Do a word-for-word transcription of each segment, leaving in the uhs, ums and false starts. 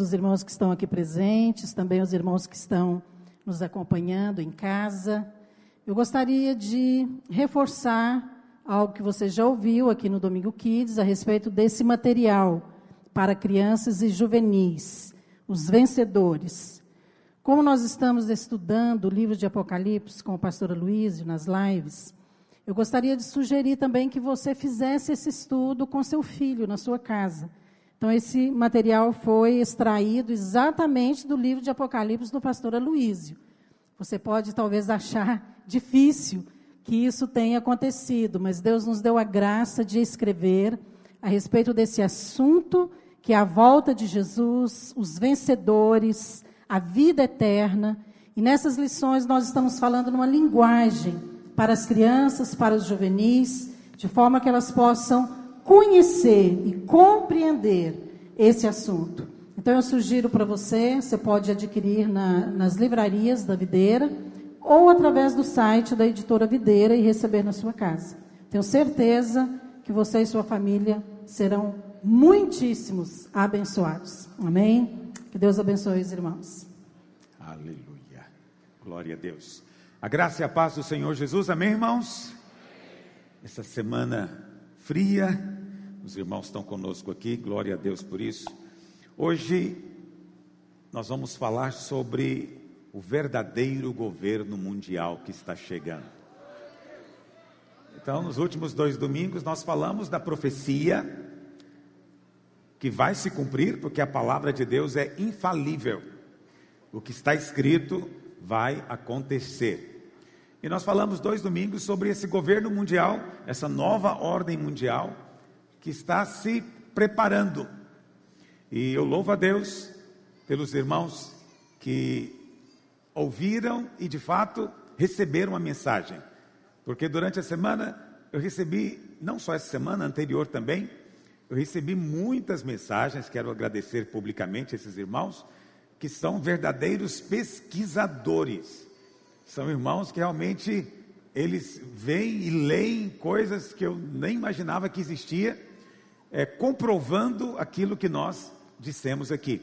os irmãos que estão aqui presentes, também os irmãos que estão nos acompanhando em casa. Eu gostaria de reforçar algo que você já ouviu aqui no Domingo Kids, a respeito desse material para crianças e juvenis, os vencedores. Como nós estamos estudando o livro de Apocalipse com o pastor Aloísio nas lives, eu gostaria de sugerir também que você fizesse esse estudo com seu filho na sua casa. Então, esse material foi extraído exatamente do livro de Apocalipse do pastor Aloísio. Você pode, talvez, achar difícil que isso tenha acontecido, mas Deus nos deu a graça de escrever a respeito desse assunto, que é a volta de Jesus, os vencedores, a vida eterna. E nessas lições nós estamos falando numa linguagem para as crianças, para os juvenis, de forma que elas possam conhecer e compreender esse assunto. Então, eu sugiro para você, você pode adquirir na, nas livrarias da Videira ou através do site da editora Videira e receber na sua casa. Tenho certeza que você e sua família serão muitíssimos abençoados. Amém? Que Deus abençoe os irmãos. Aleluia. Glória a Deus. A graça e a paz do Senhor Jesus. Amém, irmãos? Essa semana fria, os irmãos estão conosco aqui, glória a Deus por isso. Hoje nós vamos falar sobre o verdadeiro governo mundial que está chegando. Então, nos últimos dois domingos nós falamos da profecia que vai se cumprir, porque a palavra de Deus é infalível. O que está escrito vai acontecer. E nós falamos dois domingos sobre esse governo mundial, essa nova ordem mundial que está se preparando. E eu louvo a Deus pelos irmãos que ouviram e de fato receberam a mensagem. Porque durante a semana eu recebi, não só essa semana, anterior também, eu recebi muitas mensagens, quero agradecer publicamente esses irmãos, que são verdadeiros pesquisadores. São irmãos que realmente, eles veem e leem coisas que eu nem imaginava que existia, é, comprovando aquilo que nós dissemos aqui.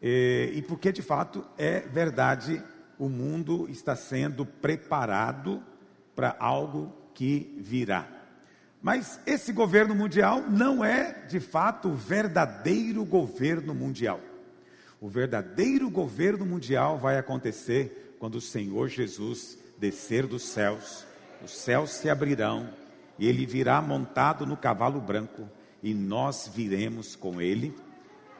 E, e porque de fato é verdade, o mundo está sendo preparado para algo que virá. Mas esse governo mundial não é de fato o verdadeiro governo mundial. O verdadeiro governo mundial vai acontecer quando o Senhor Jesus descer dos céus. Os céus se abrirão e Ele virá montado no cavalo branco, e nós viremos com Ele,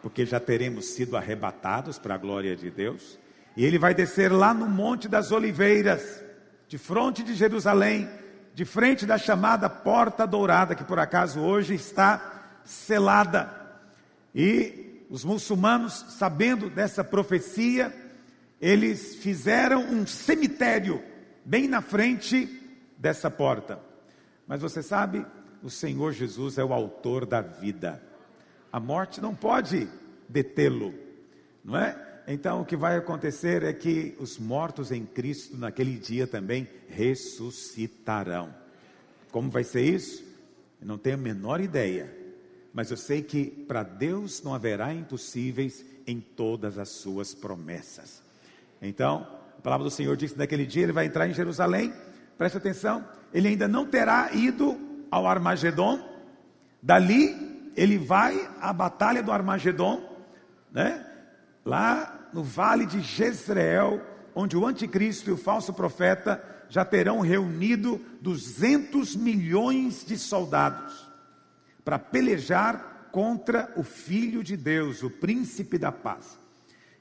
porque já teremos sido arrebatados para a glória de Deus. E Ele vai descer lá no Monte das Oliveiras, de fronte de Jerusalém, de frente da chamada Porta Dourada, que por acaso hoje está selada. E os muçulmanos, sabendo dessa profecia, eles fizeram um cemitério bem na frente dessa porta. Mas você sabe, o Senhor Jesus é o autor da vida. A morte não pode detê-lo, não é? Então o que vai acontecer é que os mortos em Cristo naquele dia também ressuscitarão. Como vai ser isso? Eu não tenho a menor ideia. Mas eu sei que para Deus não haverá impossíveis em todas as suas promessas. Então, a palavra do Senhor diz que naquele dia ele vai entrar em Jerusalém. Preste atenção, ele ainda não terá ido ao Armagedon. Dali, ele vai à batalha do Armagedon, né? Lá no vale de Jezreel, onde o anticristo e o falso profeta já terão reunido duzentos milhões de soldados para pelejar contra o Filho de Deus, o príncipe da paz.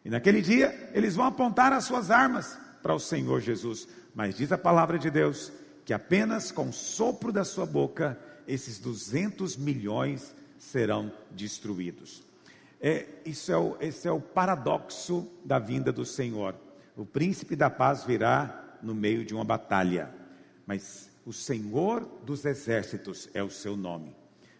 E naquele dia, eles vão apontar as suas armas para o Senhor Jesus. Mas diz a palavra de Deus, que apenas com o sopro da sua boca, esses duzentos milhões serão destruídos. É, isso é o, esse é o paradoxo da vinda do Senhor. O príncipe da paz virá no meio de uma batalha. Mas o Senhor dos exércitos é o seu nome.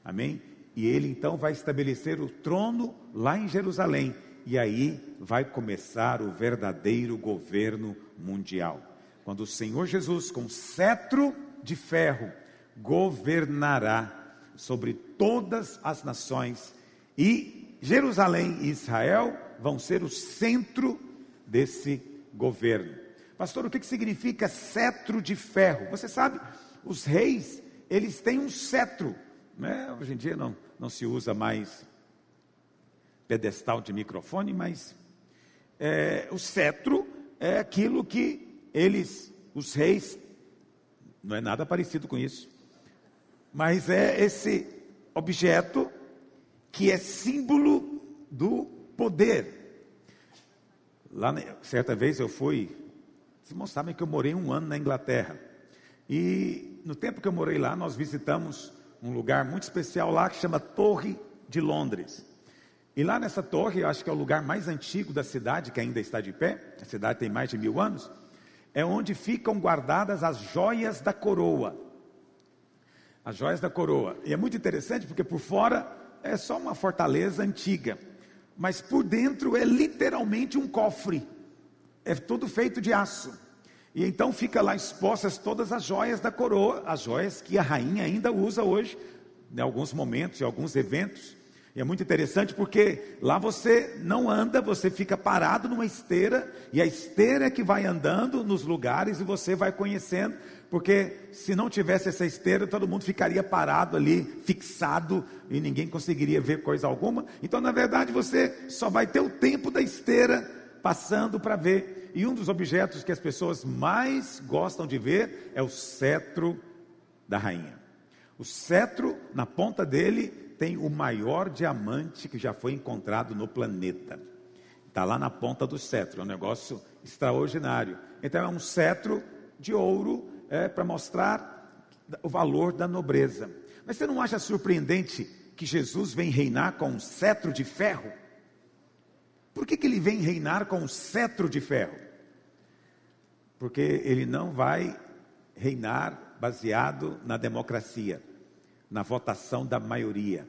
Amém? E ele então vai estabelecer o trono lá em Jerusalém. E aí vai começar o verdadeiro governo mundial, quando o Senhor Jesus com cetro de ferro governará sobre todas as nações, e Jerusalém e Israel vão ser o centro desse governo. Pastor, o que, que significa cetro de ferro? Você sabe, os reis, eles têm um cetro, né? Hoje em dia não, não se usa mais pedestal de microfone, mas é, o cetro é aquilo que eles, os reis, não é nada parecido com isso, mas é esse objeto que é símbolo do poder. Lá, certa vez eu fui, vocês não sabem que eu morei um ano na Inglaterra, e no tempo que eu morei lá, nós visitamos um lugar muito especial lá, que chama Torre de Londres, e lá nessa torre, eu acho que é o lugar mais antigo da cidade, que ainda está de pé, a cidade tem mais de mil anos, é onde ficam guardadas as joias da coroa, as joias da coroa, e é muito interessante, porque por fora é só uma fortaleza antiga, mas por dentro é literalmente um cofre, é todo feito de aço, e então fica lá expostas todas as joias da coroa, as joias que a rainha ainda usa hoje, em alguns momentos, em alguns eventos, e é muito interessante porque lá você não anda, você fica parado numa esteira, e a esteira é que vai andando nos lugares, e você vai conhecendo, porque se não tivesse essa esteira, todo mundo ficaria parado ali, fixado, e ninguém conseguiria ver coisa alguma. Então na verdade você só vai ter o tempo da esteira passando para ver, e um dos objetos que as pessoas mais gostam de ver é o cetro da rainha. O cetro, na ponta dele tem o maior diamante que já foi encontrado no planeta, está lá na ponta do cetro, é um negócio extraordinário. Então é um cetro de ouro, É, para mostrar o valor da nobreza. Mas você não acha surpreendente que Jesus vem reinar com um cetro de ferro? Por que que ele vem reinar com um cetro de ferro? Porque ele não vai reinar baseado na democracia, na votação da maioria.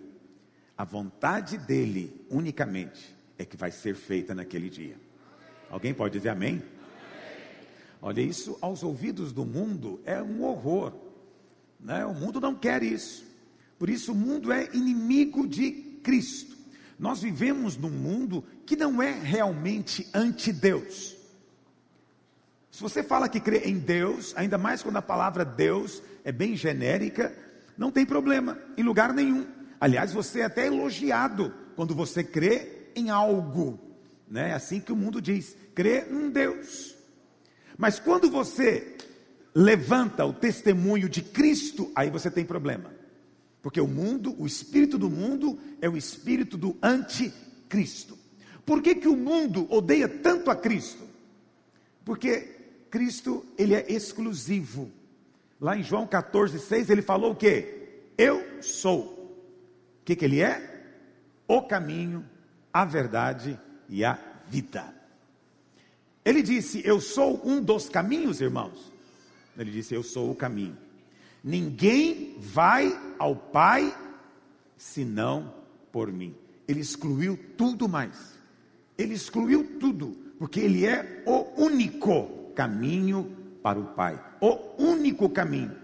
A vontade dele unicamente é que vai ser feita naquele dia. Alguém pode dizer amém? Olha, isso aos ouvidos do mundo é um horror, né? O mundo não quer isso, por isso o mundo é inimigo de Cristo. Nós vivemos num mundo que não é realmente anti-Deus. Se você fala que crê em Deus, ainda mais quando a palavra Deus é bem genérica, não tem problema, em lugar nenhum. Aliás, você é até elogiado quando você crê em algo, né? É assim que o mundo diz, crê em Deus. Mas quando você levanta o testemunho de Cristo, aí você tem problema, porque o mundo, o espírito do mundo é o espírito do anticristo. Por que que o mundo odeia tanto a Cristo? Porque Cristo, ele é exclusivo. Lá em João quatorze, seis, ele falou o quê? Eu sou. O que que ele é? O caminho, a verdade e a vida. Ele disse, eu sou um dos caminhos, irmãos. Ele disse, eu sou o caminho. Ninguém vai ao Pai, senão por mim. Ele excluiu tudo mais. Ele excluiu tudo, porque ele é o único caminho para o Pai. O único caminho.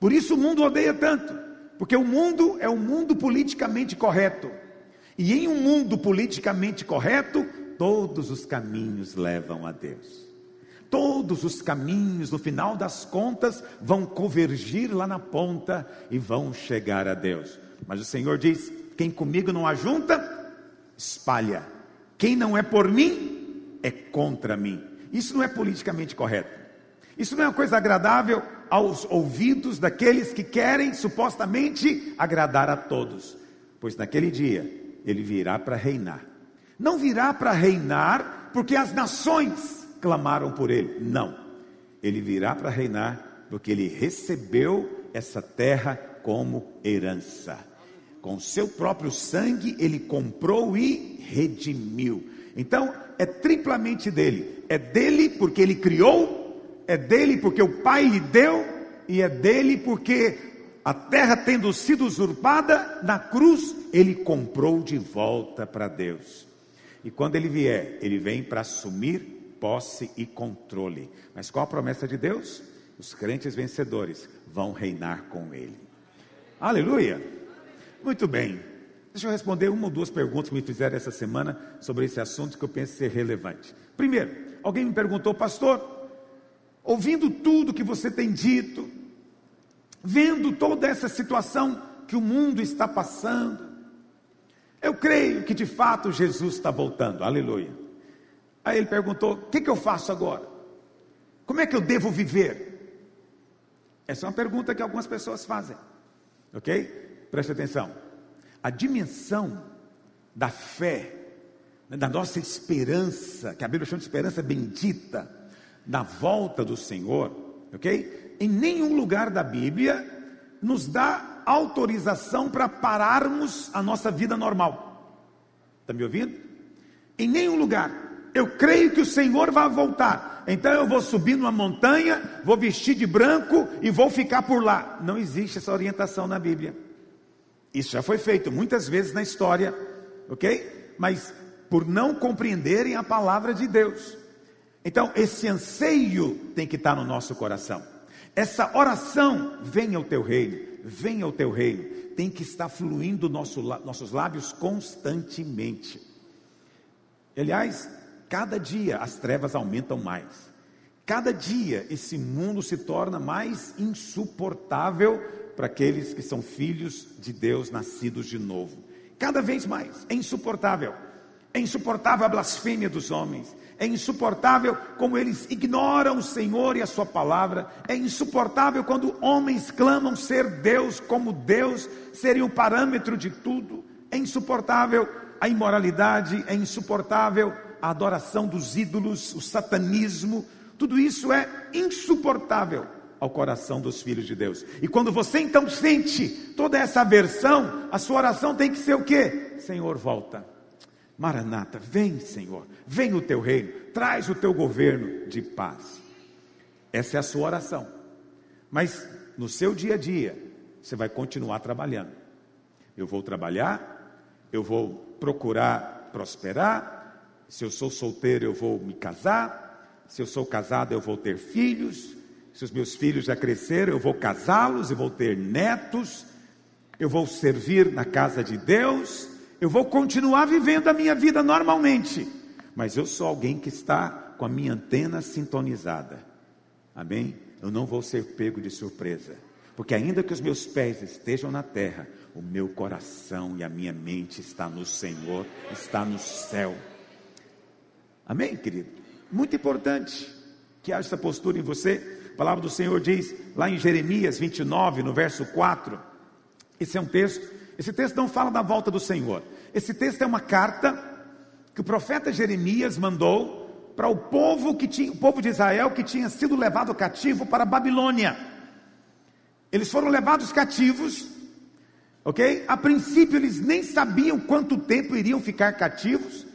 Por isso o mundo odeia tanto, porque o mundo é um mundo politicamente correto. E em um mundo politicamente correto, todos os caminhos levam a Deus, todos os caminhos no final das contas vão convergir lá na ponta e vão chegar a Deus. Mas o Senhor diz, quem comigo não ajunta, espalha, quem não é por mim, é contra mim. Isso não é politicamente correto, isso não é uma coisa agradável aos ouvidos daqueles que querem supostamente agradar a todos, pois naquele dia ele virá para reinar. Não virá para reinar porque as nações clamaram por ele, não, ele virá para reinar porque ele recebeu essa terra como herança, com seu próprio sangue ele comprou e redimiu. Então é triplamente dele, é dele porque ele criou, é dele porque o Pai lhe deu, e é dele porque a terra tendo sido usurpada, na cruz ele comprou de volta para Deus. E quando ele vier, ele vem para assumir posse e controle. Mas qual a promessa de Deus? Os crentes vencedores vão reinar com ele. Aleluia! Muito bem, Deixa eu responder uma ou duas perguntas que me fizeram essa semana sobre esse assunto que eu penso ser relevante. Primeiro, alguém me perguntou: pastor, ouvindo tudo que você tem dito, vendo toda essa situação que o mundo está passando, eu creio que de fato Jesus está voltando, aleluia. Aí ele perguntou: o que, que eu faço agora? Como é que eu devo viver? Essa é uma pergunta que algumas pessoas fazem, ok? Preste atenção. A dimensão da fé, da nossa esperança, que a Bíblia chama de esperança bendita, da volta do Senhor, ok? Em nenhum lugar da Bíblia nos dá autorização para pararmos a nossa vida normal. Está me ouvindo? Em nenhum lugar. Eu creio que o Senhor vai voltar, então eu vou subir numa montanha, vou vestir de branco e vou ficar por lá. Não existe essa orientação na Bíblia. Isso já foi feito muitas vezes na história, ok? Mas por não compreenderem a palavra de Deus. Então esse anseio tem que estar no nosso coração. Essa oração, venha o teu reino, venha o teu reino, tem que estar fluindo nosso, nossos lábios constantemente. Aliás, cada dia as trevas aumentam mais. Cada dia esse mundo se torna mais insuportável para aqueles que são filhos de Deus, nascidos de novo. Cada vez mais, é insuportável, é insuportável a blasfêmia dos homens, é insuportável como eles ignoram o Senhor e a sua palavra, é insuportável quando homens clamam ser Deus, como Deus, serem o parâmetro de tudo, é insuportável a imoralidade, é insuportável a adoração dos ídolos, o satanismo, tudo isso é insuportável ao coração dos filhos de Deus. E quando você então sente toda essa aversão, a sua oração tem que ser o quê? Senhor, volta, Maranata, vem Senhor, vem o teu reino, traz o teu governo de paz. Essa é a sua oração. Mas no seu dia a dia, você vai continuar trabalhando. Eu vou trabalhar, eu vou procurar prosperar. Se eu sou solteiro, eu vou me casar. Se eu sou casado, eu vou ter filhos. Se os meus filhos já cresceram, eu vou casá-los, eu vou ter netos, eu vou servir na casa de Deus, eu vou continuar vivendo a minha vida normalmente, mas eu sou alguém que está com a minha antena sintonizada, amém? Eu não vou ser pego de surpresa, porque ainda que os meus pés estejam na terra, o meu coração e a minha mente está no Senhor, está no céu, amém, querido? Muito importante que haja essa postura em você. A palavra do Senhor diz, lá em Jeremias vinte e nove, no verso quatro, esse é um texto, esse texto não fala da volta do Senhor, esse texto é uma carta que o profeta Jeremias mandou para o povo que tinha, o povo de Israel que tinha sido levado cativo para a Babilônia. Eles foram levados cativos, ok? A princípio eles nem sabiam quanto tempo iriam ficar cativos.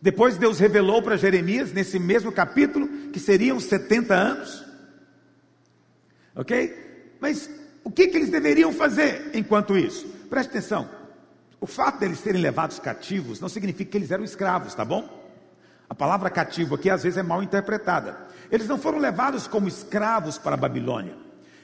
Depois Deus revelou para Jeremias, nesse mesmo capítulo, que seriam setenta anos, ok? Mas o que, que eles deveriam fazer enquanto isso? Preste atenção, o fato deles serem levados cativos não significa que eles eram escravos, tá bom? A palavra cativo aqui às vezes é mal interpretada. Eles não foram levados como escravos para a Babilônia,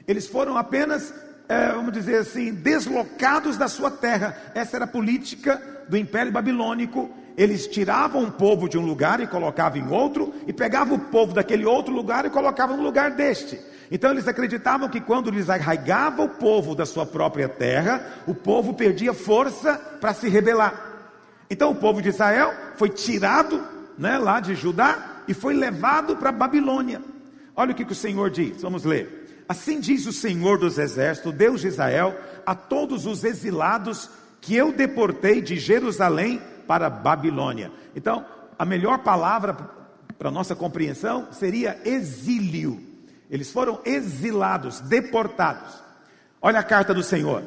eles foram apenas, é, vamos dizer assim, deslocados da sua terra. Essa era a política do Império Babilônico. Eles tiravam o povo de um lugar e colocavam em outro, e pegavam o povo daquele outro lugar e colocavam no lugar deste. Então eles acreditavam que quando lhes arraigava o povo da sua própria terra, o povo perdia força para se rebelar. Então o povo de Israel foi tirado, né, lá de Judá, e foi levado para a Babilônia. Olha o que, que o Senhor diz, vamos ler. Assim diz o Senhor dos Exércitos, Deus de Israel, a todos os exilados que eu deportei de Jerusalém para a Babilônia. Então a melhor palavra para nossa compreensão seria exílio. Eles foram exilados, deportados. Olha a carta do Senhor: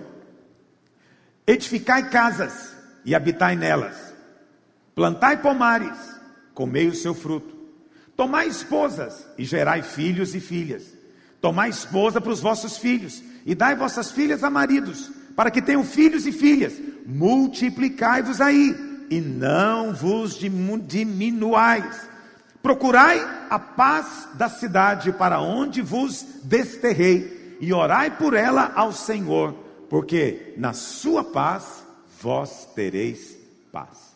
edificai casas e habitai nelas, plantai pomares, comei o seu fruto, tomai esposas e gerai filhos e filhas, tomai esposa para os vossos filhos, e dai vossas filhas a maridos, para que tenham filhos e filhas, multiplicai-vos aí, e não vos diminuais, procurai a paz da cidade para onde vos desterrei, e orai por ela ao Senhor, porque na sua paz vós tereis paz.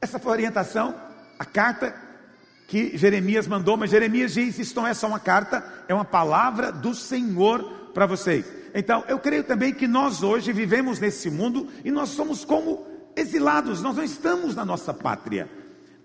Essa foi a orientação, a carta que Jeremias mandou, mas Jeremias diz, isto não é só uma carta, é uma palavra do Senhor para vocês. Então, eu creio também que nós hoje vivemos nesse mundo e nós somos como exilados, nós não estamos na nossa pátria.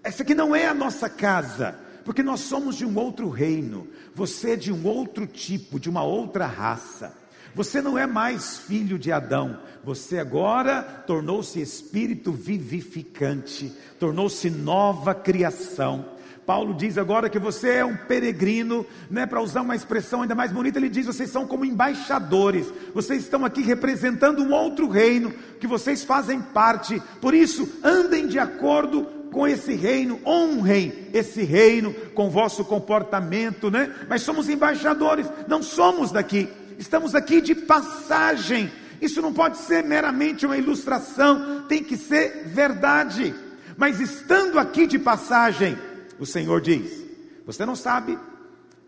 Essa aqui não é a nossa casa, porque nós somos de um outro reino, você é de um outro tipo, de uma outra raça. Você não é mais filho de Adão, você agora tornou-se espírito vivificante, tornou-se nova criação. Paulo diz agora que você é um peregrino, né, para usar uma expressão ainda mais bonita, ele diz, vocês são como embaixadores, vocês estão aqui representando um outro reino, que vocês fazem parte, por isso andem de acordo com esse reino, honrem esse reino com vosso comportamento, né? Mas somos embaixadores, não somos daqui, estamos aqui de passagem, isso não pode ser meramente uma ilustração, tem que ser verdade, mas estando aqui de passagem, o Senhor diz, você não sabe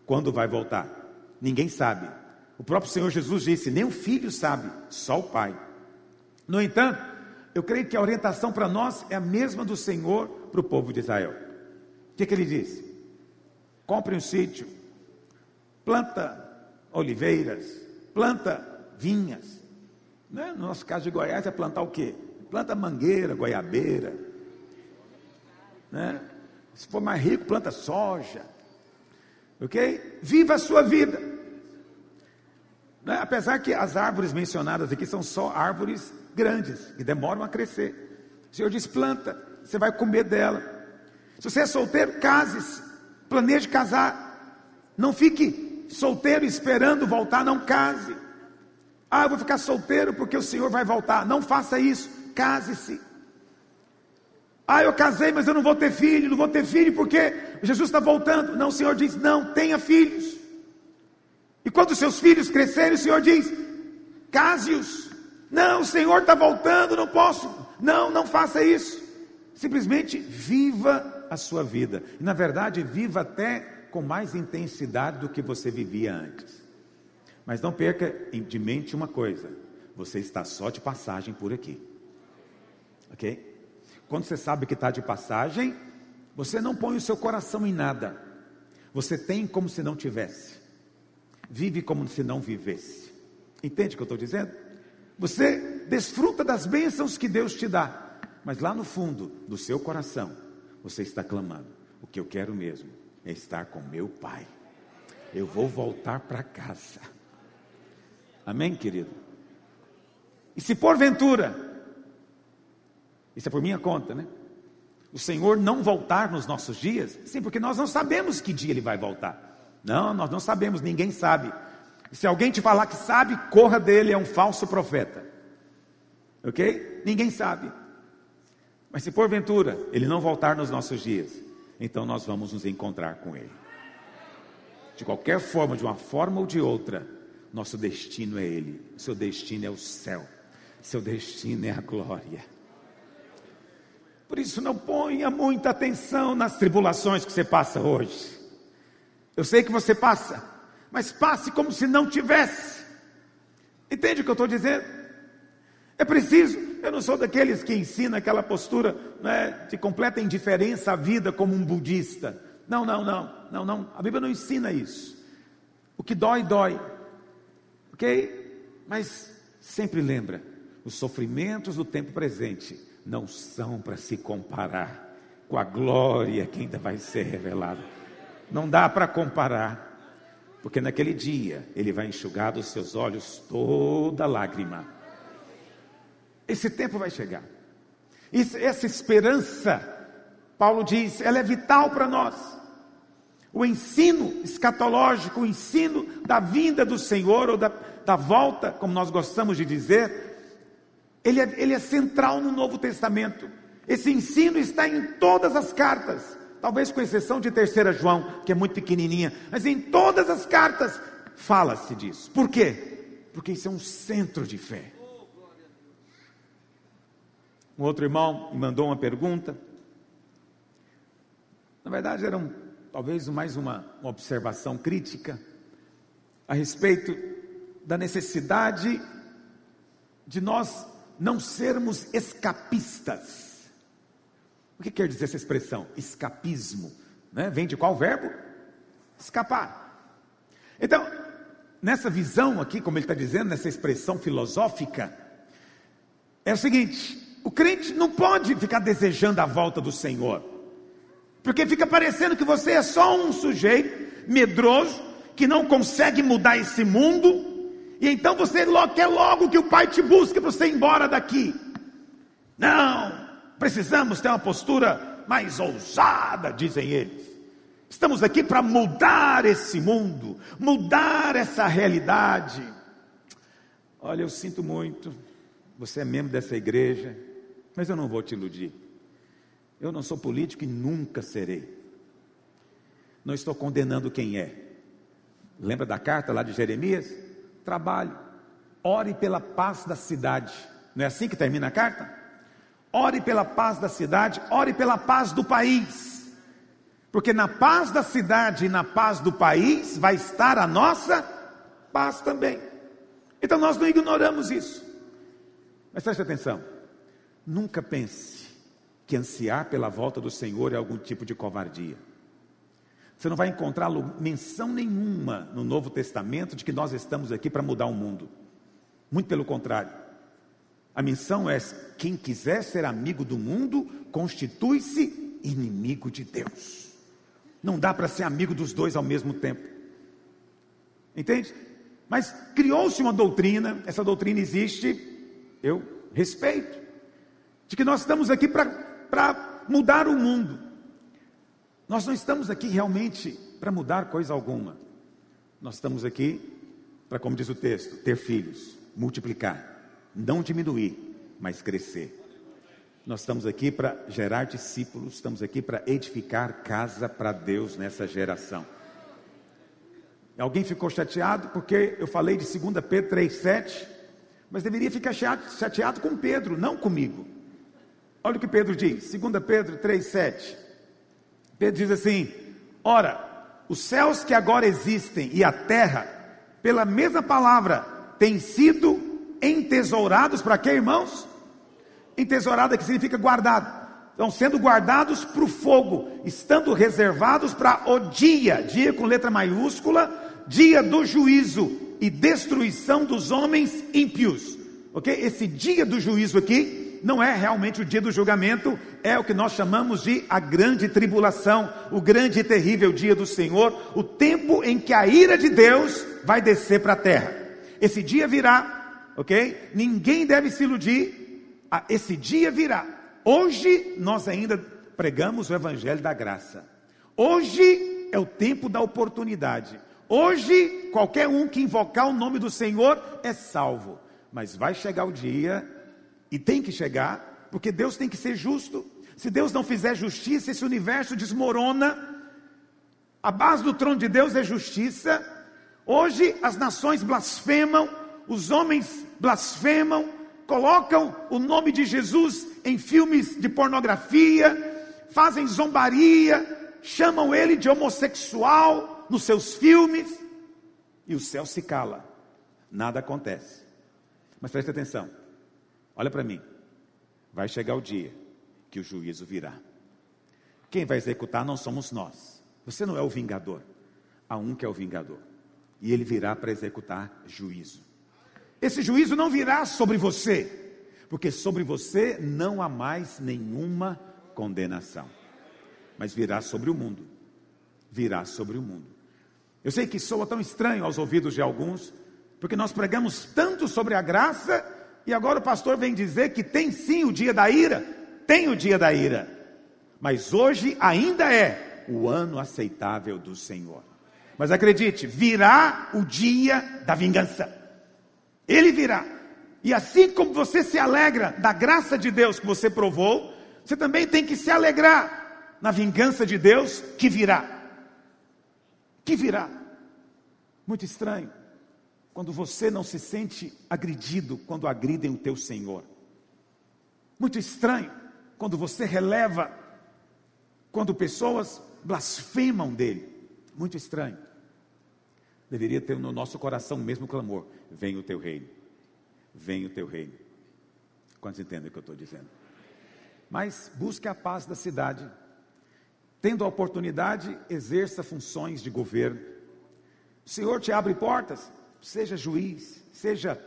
quando vai voltar, ninguém sabe, o próprio Senhor Jesus disse, nem o filho sabe, só o Pai. No entanto, eu creio que a orientação para nós é a mesma do Senhor para o povo de Israel. O que, que ele diz? Compre um sítio, planta oliveiras, planta vinhas, né? No nosso caso de Goiás é plantar o quê? Planta mangueira, goiabeira, né? Se for mais rico, planta soja, ok? Viva a sua vida, né? Apesar que as árvores mencionadas aqui são só árvores grandes, que demoram a crescer, o Senhor diz, planta, você vai comer dela. Se você é solteiro, case-se, planeje casar, não fique solteiro esperando voltar, não case. Ah, eu vou ficar solteiro porque o Senhor vai voltar, não faça isso, case-se. Ah, eu casei, mas eu não vou ter filho, não vou ter filho porque Jesus está voltando. Não, o Senhor diz, não, tenha filhos, e quando seus filhos crescerem, o Senhor diz, case-os. Não, o Senhor está voltando, não posso, não, não faça isso, simplesmente viva a sua vida, e na verdade viva até com mais intensidade do que você vivia antes, mas não perca de mente uma coisa, você está só de passagem por aqui, ok? Quando você sabe que está de passagem, você não põe o seu coração em nada, você tem como se não tivesse, vive como se não vivesse, entende o que eu estou dizendo? Você desfruta das bênçãos que Deus te dá, mas lá no fundo do seu coração, você está clamando, o que eu quero mesmo é estar com meu Pai, eu vou voltar para casa, amém, querido? E se porventura, isso é por minha conta, né, o Senhor não voltar nos nossos dias, sim, porque nós não sabemos que dia Ele vai voltar, não, nós não sabemos, ninguém sabe, e se alguém te falar que sabe, corra dele, é um falso profeta, ok? Ninguém sabe, mas se porventura Ele não voltar nos nossos dias, então nós vamos nos encontrar com Ele, de qualquer forma, de uma forma ou de outra, nosso destino é Ele, seu destino é o céu, seu destino é a glória. Por isso não ponha muita atenção nas tribulações que você passa hoje, eu sei que você passa, mas passe como se não tivesse, entende o que eu estou dizendo? É preciso, eu não sou daqueles que ensinam aquela postura, né, de completa indiferença à vida como um budista, não, não, não, não, não, a Bíblia não ensina isso, o que dói, dói, ok? Mas sempre lembra, os sofrimentos do tempo presente não são para se comparar com a glória que ainda vai ser revelada, não dá para comparar, porque naquele dia Ele vai enxugar dos seus olhos toda lágrima. Esse tempo vai chegar, Isso, essa esperança, Paulo diz, ela é vital para nós, o ensino escatológico, o ensino da vinda do Senhor, ou da, da volta, como nós gostamos de dizer, ele é, ele é central no Novo Testamento, esse ensino está em todas as cartas, talvez com exceção de terceira João, que é muito pequenininha, mas em todas as cartas, fala-se disso, por quê? Porque isso é um centro de fé. Um outro irmão me mandou uma pergunta, na verdade era um, talvez mais uma, uma observação crítica, a respeito da necessidade de nós não sermos escapistas. O que quer dizer essa expressão? Escapismo, né? Vem de qual verbo? Escapar. Então, nessa visão aqui, como ele está dizendo, nessa expressão filosófica, é o seguinte: o crente não pode ficar desejando a volta do Senhor, porque fica parecendo que você é só um sujeito medroso, que não consegue mudar esse mundo, e então você logo, quer logo que o Pai te busque para você ir embora daqui. Não, precisamos ter uma postura mais ousada, dizem eles. Estamos aqui para mudar esse mundo, mudar essa realidade. Olha, eu sinto muito, você é membro dessa igreja, mas eu não vou te iludir. Eu não sou político e nunca serei. Não estou condenando quem é. Lembra da carta lá de Jeremias? Trabalhe, ore pela paz da cidade, não é assim que termina a carta? Ore pela paz da cidade, ore pela paz do país, porque na paz da cidade e na paz do país vai estar a nossa paz também. Então nós não ignoramos isso, mas preste atenção, nunca pense que ansiar pela volta do Senhor é algum tipo de covardia. Você não vai encontrar menção nenhuma no Novo Testamento de que nós estamos aqui para mudar o mundo. Muito pelo contrário. A menção é: quem quiser ser amigo do mundo, constitui-se inimigo de Deus. Não dá para ser amigo dos dois ao mesmo tempo. Entende? Mas criou-se uma doutrina, essa doutrina existe, eu respeito, de que nós estamos aqui para, para mudar o mundo. Nós não estamos aqui realmente para mudar coisa alguma. Nós estamos aqui para, como diz o texto, ter filhos, multiplicar, não diminuir, mas crescer. Nós estamos aqui para gerar discípulos, estamos aqui para edificar casa para Deus nessa geração. Alguém ficou chateado porque eu falei de segunda Pedro três, sete, mas deveria ficar chateado com Pedro, não comigo. Olha o que Pedro diz, segunda Pedro três, sete. Pedro diz assim: ora, os céus que agora existem e a terra, pela mesma palavra, têm sido entesourados, para quê, irmãos? Entesourado aqui significa guardado. Estão sendo guardados para o fogo, estando reservados para o dia, dia com letra maiúscula, dia do juízo e destruição dos homens ímpios. Ok? Esse dia do juízo aqui não é realmente o dia do julgamento, é o que nós chamamos de a grande tribulação, o grande e terrível dia do Senhor, o tempo em que a ira de Deus vai descer para a terra. Esse dia virá, ok? Ninguém deve se iludir, esse dia virá. Hoje nós ainda pregamos o evangelho da graça, hoje é o tempo da oportunidade, hoje qualquer um que invocar o nome do Senhor é salvo, mas vai chegar o dia... E tem que chegar, porque Deus tem que ser justo. Se Deus não fizer justiça, esse universo desmorona. A base do trono de Deus é justiça. Hoje as nações blasfemam, os homens blasfemam, colocam o nome de Jesus em filmes de pornografia, fazem zombaria, chamam ele de homossexual nos seus filmes, e o céu se cala, nada acontece. Mas preste atenção, olha para mim, vai chegar o dia que o juízo virá. Quem vai executar não somos nós. Você não é o vingador, há um que é o vingador, e ele virá para executar juízo. Esse juízo não virá sobre você, porque sobre você não há mais nenhuma condenação, mas virá sobre o mundo, virá sobre o mundo. Eu sei que soa tão estranho aos ouvidos de alguns, porque nós pregamos tanto sobre a graça, e agora o pastor vem dizer que tem sim o dia da ira. Tem o dia da ira, mas hoje ainda é o ano aceitável do Senhor. Mas acredite, virá o dia da vingança, ele virá. E assim como você se alegra da graça de Deus que você provou, você também tem que se alegrar na vingança de Deus que virá, que virá. Muito estranho quando você não se sente agredido quando agridem o teu Senhor. Muito estranho quando você releva quando pessoas blasfemam dele. Muito estranho. Deveria ter no nosso coração o mesmo clamor: venha o teu reino, venha o teu reino. Quantos entendem o que eu estou dizendo? Mas busque a paz da cidade. Tendo a oportunidade, exerça funções de governo. O Senhor te abre portas, seja juiz, seja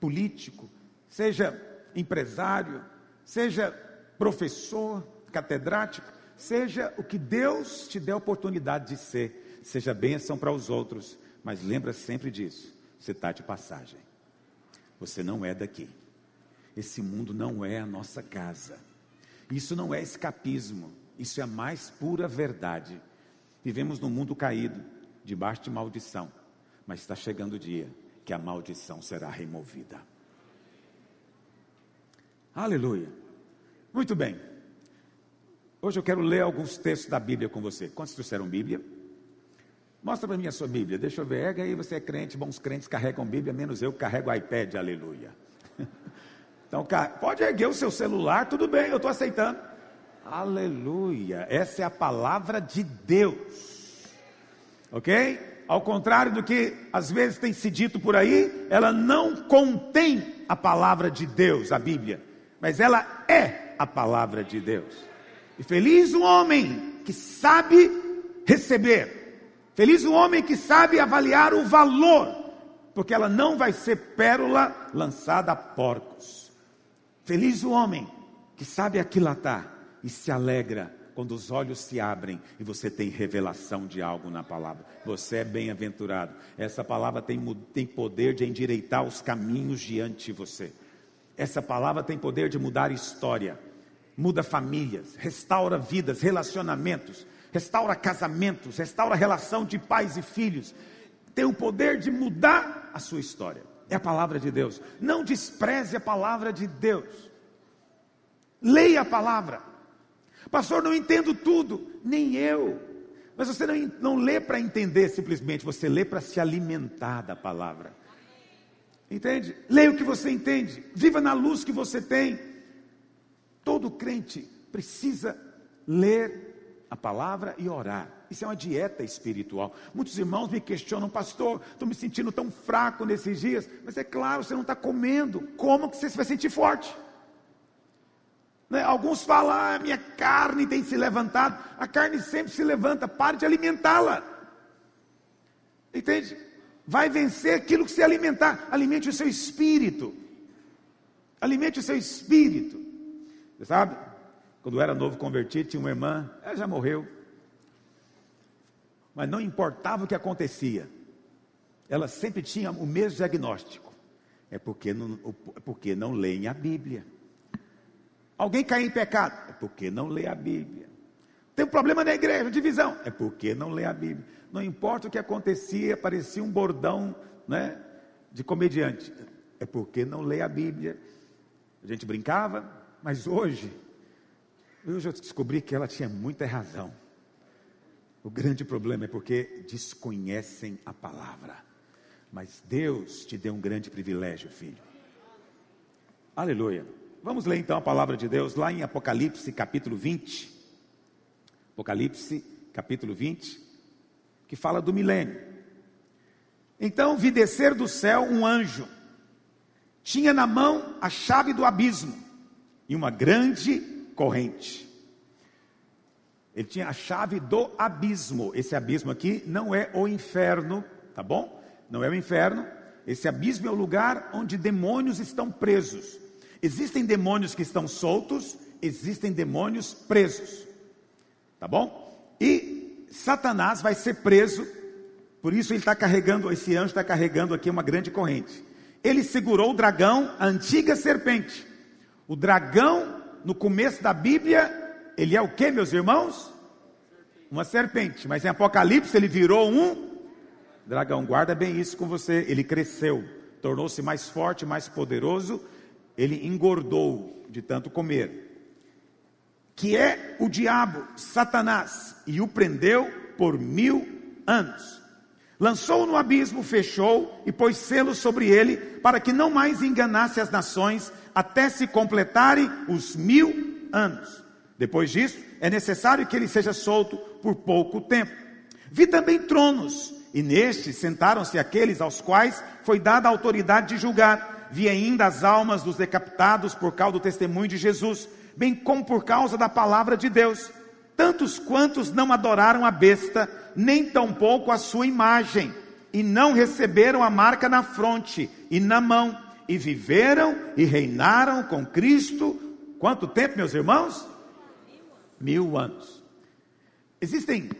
político, seja empresário, seja professor, catedrático, seja o que Deus te der a oportunidade de ser, seja bênção para os outros, mas lembra sempre disso, você está de passagem, você não é daqui, esse mundo não é a nossa casa, isso não é escapismo, isso é a mais pura verdade. Vivemos num mundo caído, debaixo de maldição, mas está chegando o dia que a maldição será removida. Aleluia. Muito bem. Hoje eu quero ler alguns textos da Bíblia com você. Quantos trouxeram Bíblia? Mostra para mim a sua Bíblia, deixa eu ver. E aí, você é crente, bons crentes carregam Bíblia, menos eu que carrego iPad, aleluia. Então, pode erguer o seu celular, tudo bem, eu estou aceitando. Aleluia, essa é a palavra de Deus. Ok? Ao contrário do que às vezes tem se dito por aí, ela não contém a palavra de Deus, a Bíblia, mas ela é a palavra de Deus. E feliz o homem que sabe receber, feliz o homem que sabe avaliar o valor, porque ela não vai ser pérola lançada a porcos. Feliz o homem que sabe aquilatar e se alegra quando os olhos se abrem e você tem revelação de algo na palavra. Você é bem-aventurado. Essa palavra tem, tem poder de endireitar os caminhos diante de você. Essa palavra tem poder de mudar história, muda famílias, restaura vidas, relacionamentos, restaura casamentos, restaura a relação de pais e filhos, tem o poder de mudar a sua história, é a palavra de Deus. Não despreze a palavra de Deus, leia a palavra. Pastor, não entendo tudo, nem eu, mas você não, não lê para entender simplesmente, você lê para se alimentar da palavra, entende? Leia o que você entende, viva na luz que você tem. Todo crente precisa ler a palavra e orar. Isso é uma dieta espiritual. Muitos irmãos me questionam, pastor, estou me sentindo tão fraco nesses dias. Mas é claro, você não está comendo. Como que você vai sentir forte? Né? Alguns falam, ah, minha carne tem se levantado. A carne sempre se levanta, pare de alimentá-la. Entende? Vai vencer aquilo que se alimentar. Alimente o seu espírito. Alimente o seu espírito. Você sabe, quando eu era novo convertido, tinha uma irmã, ela já morreu, mas não importava o que acontecia, ela sempre tinha o mesmo diagnóstico, é porque não, é porque não leem a Bíblia. Alguém caiu em pecado, é porque não lê a Bíblia. Tem um problema na igreja, divisão, é porque não lê a Bíblia. Não importa o que acontecia, parecia um bordão, né, de comediante, é porque não lê a Bíblia. A gente brincava. Mas hoje, hoje eu descobri que ela tinha muita razão. O grande problema é porque desconhecem a palavra. Mas Deus te deu um grande privilégio, filho. Aleluia. Vamos ler então a palavra de Deus lá em Apocalipse capítulo vinte. Apocalipse capítulo vinte, que fala do milênio. Então vi descer do céu um anjo. Tinha na mão a chave do abismo e uma grande corrente. Ele tinha a chave do abismo. Esse abismo aqui não é o inferno, tá bom? Não é o inferno. Esse abismo é o lugar onde demônios estão presos. Existem demônios que estão soltos, existem demônios presos, tá bom? E Satanás vai ser preso, por isso ele está carregando, esse anjo está carregando aqui uma grande corrente. Ele segurou o dragão, a antiga serpente. O dragão, no começo da Bíblia, ele é o que, meus irmãos? Uma serpente, mas em Apocalipse ele virou um dragão. Guarda bem isso com você. Ele cresceu, tornou-se mais forte, mais poderoso, ele engordou de tanto comer, que é o diabo, Satanás, e o prendeu por mil anos. Lançou-o no abismo, fechou e pôs selo sobre ele, para que não mais enganasse as nações, até se completarem os mil anos. Depois disso, é necessário que ele seja solto por pouco tempo. Vi também tronos, e nestes sentaram-se aqueles aos quais foi dada a autoridade de julgar. vi ainda as almas dos decapitados por causa do testemunho de Jesus, bem como por causa da palavra de Deus, tantos quantos não adoraram a besta, nem tampouco a sua imagem, e não receberam a marca na fronte e na mão, e viveram e reinaram com Cristo, quanto tempo, meus irmãos? Mil anos. Existem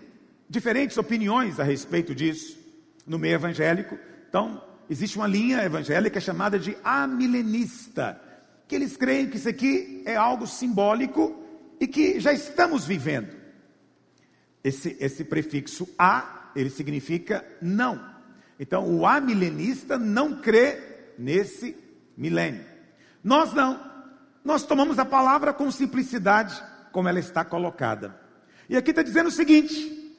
diferentes opiniões a respeito disso, no meio evangélico. Então, existe uma linha evangélica chamada de amilenista, que eles creem que isso aqui é algo simbólico, e que já estamos vivendo. Esse, esse prefixo a, ele significa não. Então o amilenista não crê nesse milênio. Nós não, nós tomamos a palavra com simplicidade, como ela está colocada. E aqui está dizendo o seguinte,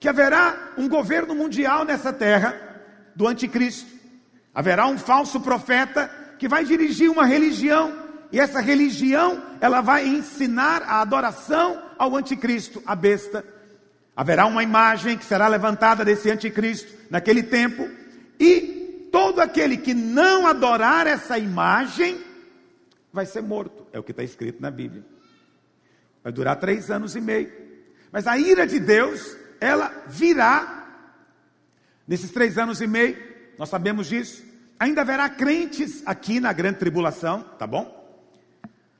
que haverá um governo mundial nessa terra, do anticristo, haverá um falso profeta, que vai dirigir uma religião, e essa religião, ela vai ensinar a adoração ao anticristo, a besta. Haverá uma imagem que será levantada desse anticristo naquele tempo, e todo aquele que não adorar essa imagem, vai ser morto, é o que está escrito na Bíblia. Vai durar três anos e meio, mas a ira de Deus, ela virá, nesses três anos e meio, nós sabemos disso. Ainda haverá crentes aqui na grande tribulação, tá bom?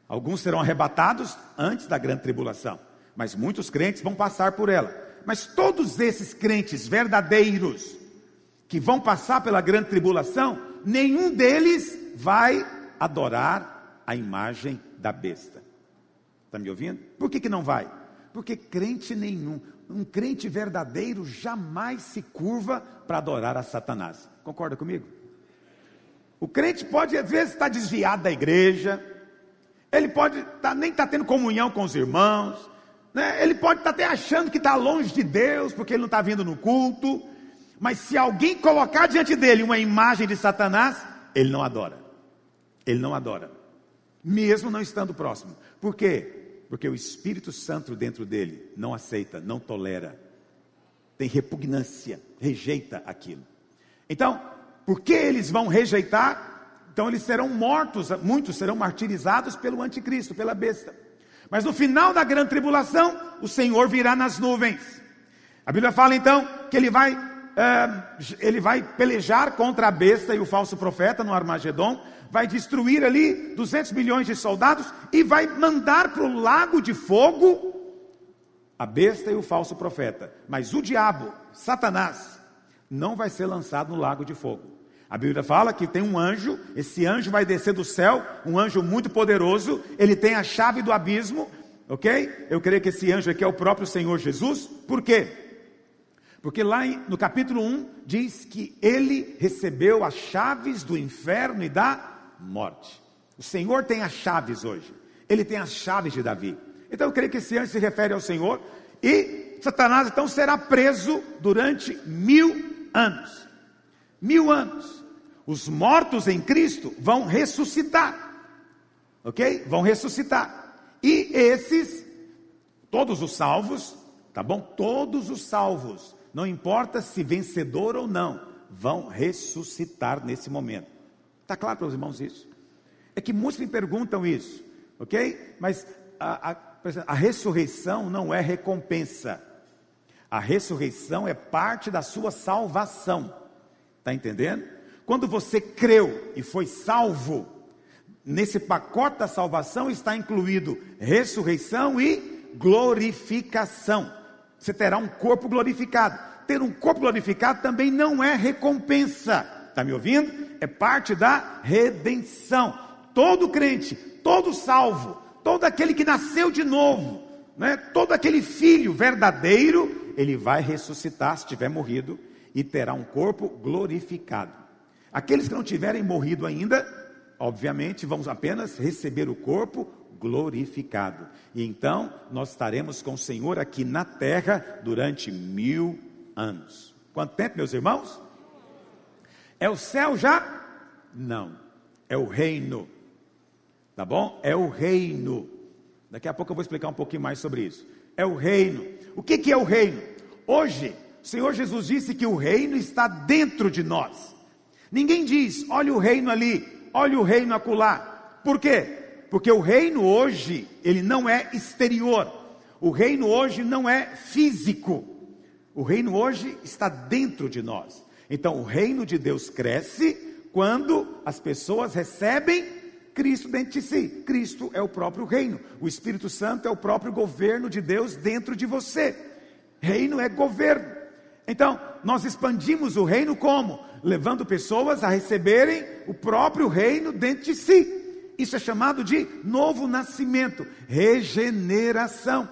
Alguns serão arrebatados antes da grande tribulação, mas muitos crentes vão passar por ela. Mas todos esses crentes verdadeiros, que vão passar pela grande tribulação, nenhum deles vai adorar a imagem da besta. Está me ouvindo? Por que que não vai? Porque crente nenhum, um crente verdadeiro jamais se curva para adorar a Satanás. Concorda comigo? O crente pode às vezes estar desviado da igreja, ele pode tá, nem estar tá tendo comunhão com os irmãos, né? Ele pode estar tá até achando que está longe de Deus, porque ele não está vindo no culto, mas se alguém colocar diante dele uma imagem de Satanás, ele não adora, ele não adora, mesmo não estando próximo. Por quê? Porque o Espírito Santo dentro dele não aceita, não tolera, tem repugnância, rejeita aquilo. Então, por que eles vão rejeitar? Então eles serão mortos, muitos serão martirizados pelo anticristo, pela besta. Mas no final da grande tribulação, o Senhor virá nas nuvens. A Bíblia fala então, que ele vai, é, ele vai pelejar contra a besta e o falso profeta no Armagedon, vai destruir ali duzentos milhões de soldados, e vai mandar para o lago de fogo a besta e o falso profeta. Mas o diabo, Satanás, não vai ser lançado no lago de fogo. A Bíblia fala que tem um anjo, esse anjo vai descer do céu, um anjo muito poderoso, ele tem a chave do abismo, ok? Eu creio que esse anjo aqui é o próprio Senhor Jesus. Por quê? Porque lá no capítulo um, diz que ele recebeu as chaves do inferno e da morte. O Senhor tem as chaves hoje, ele tem as chaves de Davi. Então eu creio que esse anjo se refere ao Senhor, e Satanás então será preso durante mil anos, mil anos. Os mortos em Cristo vão ressuscitar, ok? Vão ressuscitar, e esses, todos os salvos, tá bom? Todos os salvos, não importa se vencedor ou não, vão ressuscitar nesse momento. Está claro para os irmãos isso? É que muitos me perguntam isso, ok? Mas a, a, a ressurreição não é recompensa, a ressurreição é parte da sua salvação, está entendendo? Quando você creu e foi salvo, nesse pacote da salvação está incluído ressurreição e glorificação. Você terá um corpo glorificado. Ter um corpo glorificado também não é recompensa, está me ouvindo? É parte da redenção. Todo crente, todo salvo, todo aquele que nasceu de novo, né? Todo aquele filho verdadeiro, ele vai ressuscitar se tiver morrido, e terá um corpo glorificado. Aqueles que não tiverem morrido ainda, obviamente, vamos apenas receber o corpo glorificado. E então, nós estaremos com o Senhor aqui na terra durante mil anos. Quanto tempo, meus irmãos? É o céu já? Não. É o reino. Tá bom? É o reino. Daqui a pouco eu vou explicar um pouquinho mais sobre isso. É o reino. O que que é o reino? Hoje, o Senhor Jesus disse que o reino está dentro de nós. Ninguém diz, olha o reino ali, olha o reino acolá. Por quê? Porque o reino hoje, ele não é exterior. O reino hoje não é físico. O reino hoje está dentro de nós. Então o reino de Deus cresce quando as pessoas recebem Cristo dentro de si. Cristo é o próprio reino. O Espírito Santo é o próprio governo de Deus dentro de você. Reino é governo. Então, nós expandimos o reino como? Levando pessoas a receberem o próprio reino dentro de si. Isso é chamado de novo nascimento, regeneração.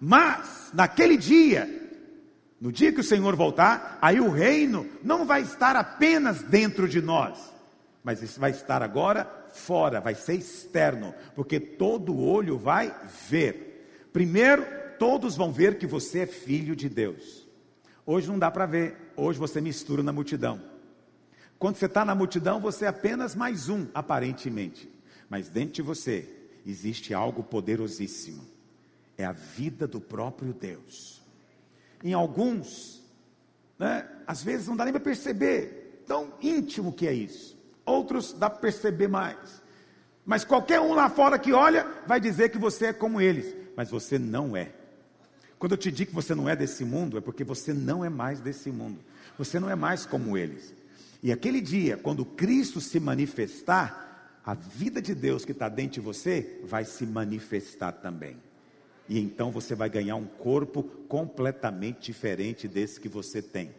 Mas, naquele dia, no dia que o Senhor voltar, aí o reino não vai estar apenas dentro de nós, mas isso vai estar agora fora, vai ser externo, porque todo olho vai ver. Primeiro, todos vão ver que você é filho de Deus. Hoje não dá para ver, hoje você mistura na multidão. Quando você está na multidão, você é apenas mais um, aparentemente, mas dentro de você existe algo poderosíssimo, é a vida do próprio Deus. Em alguns, né, às vezes não dá nem para perceber, tão íntimo que é isso. Outros dá para perceber mais, mas qualquer um lá fora que olha, vai dizer que você é como eles, mas você não é. Quando eu te digo que você não é desse mundo, é porque você não é mais desse mundo, você não é mais como eles. E aquele dia, quando Cristo se manifestar, a vida de Deus que está dentro de você, vai se manifestar também. E então você vai ganhar um corpo completamente diferente desse que você tem.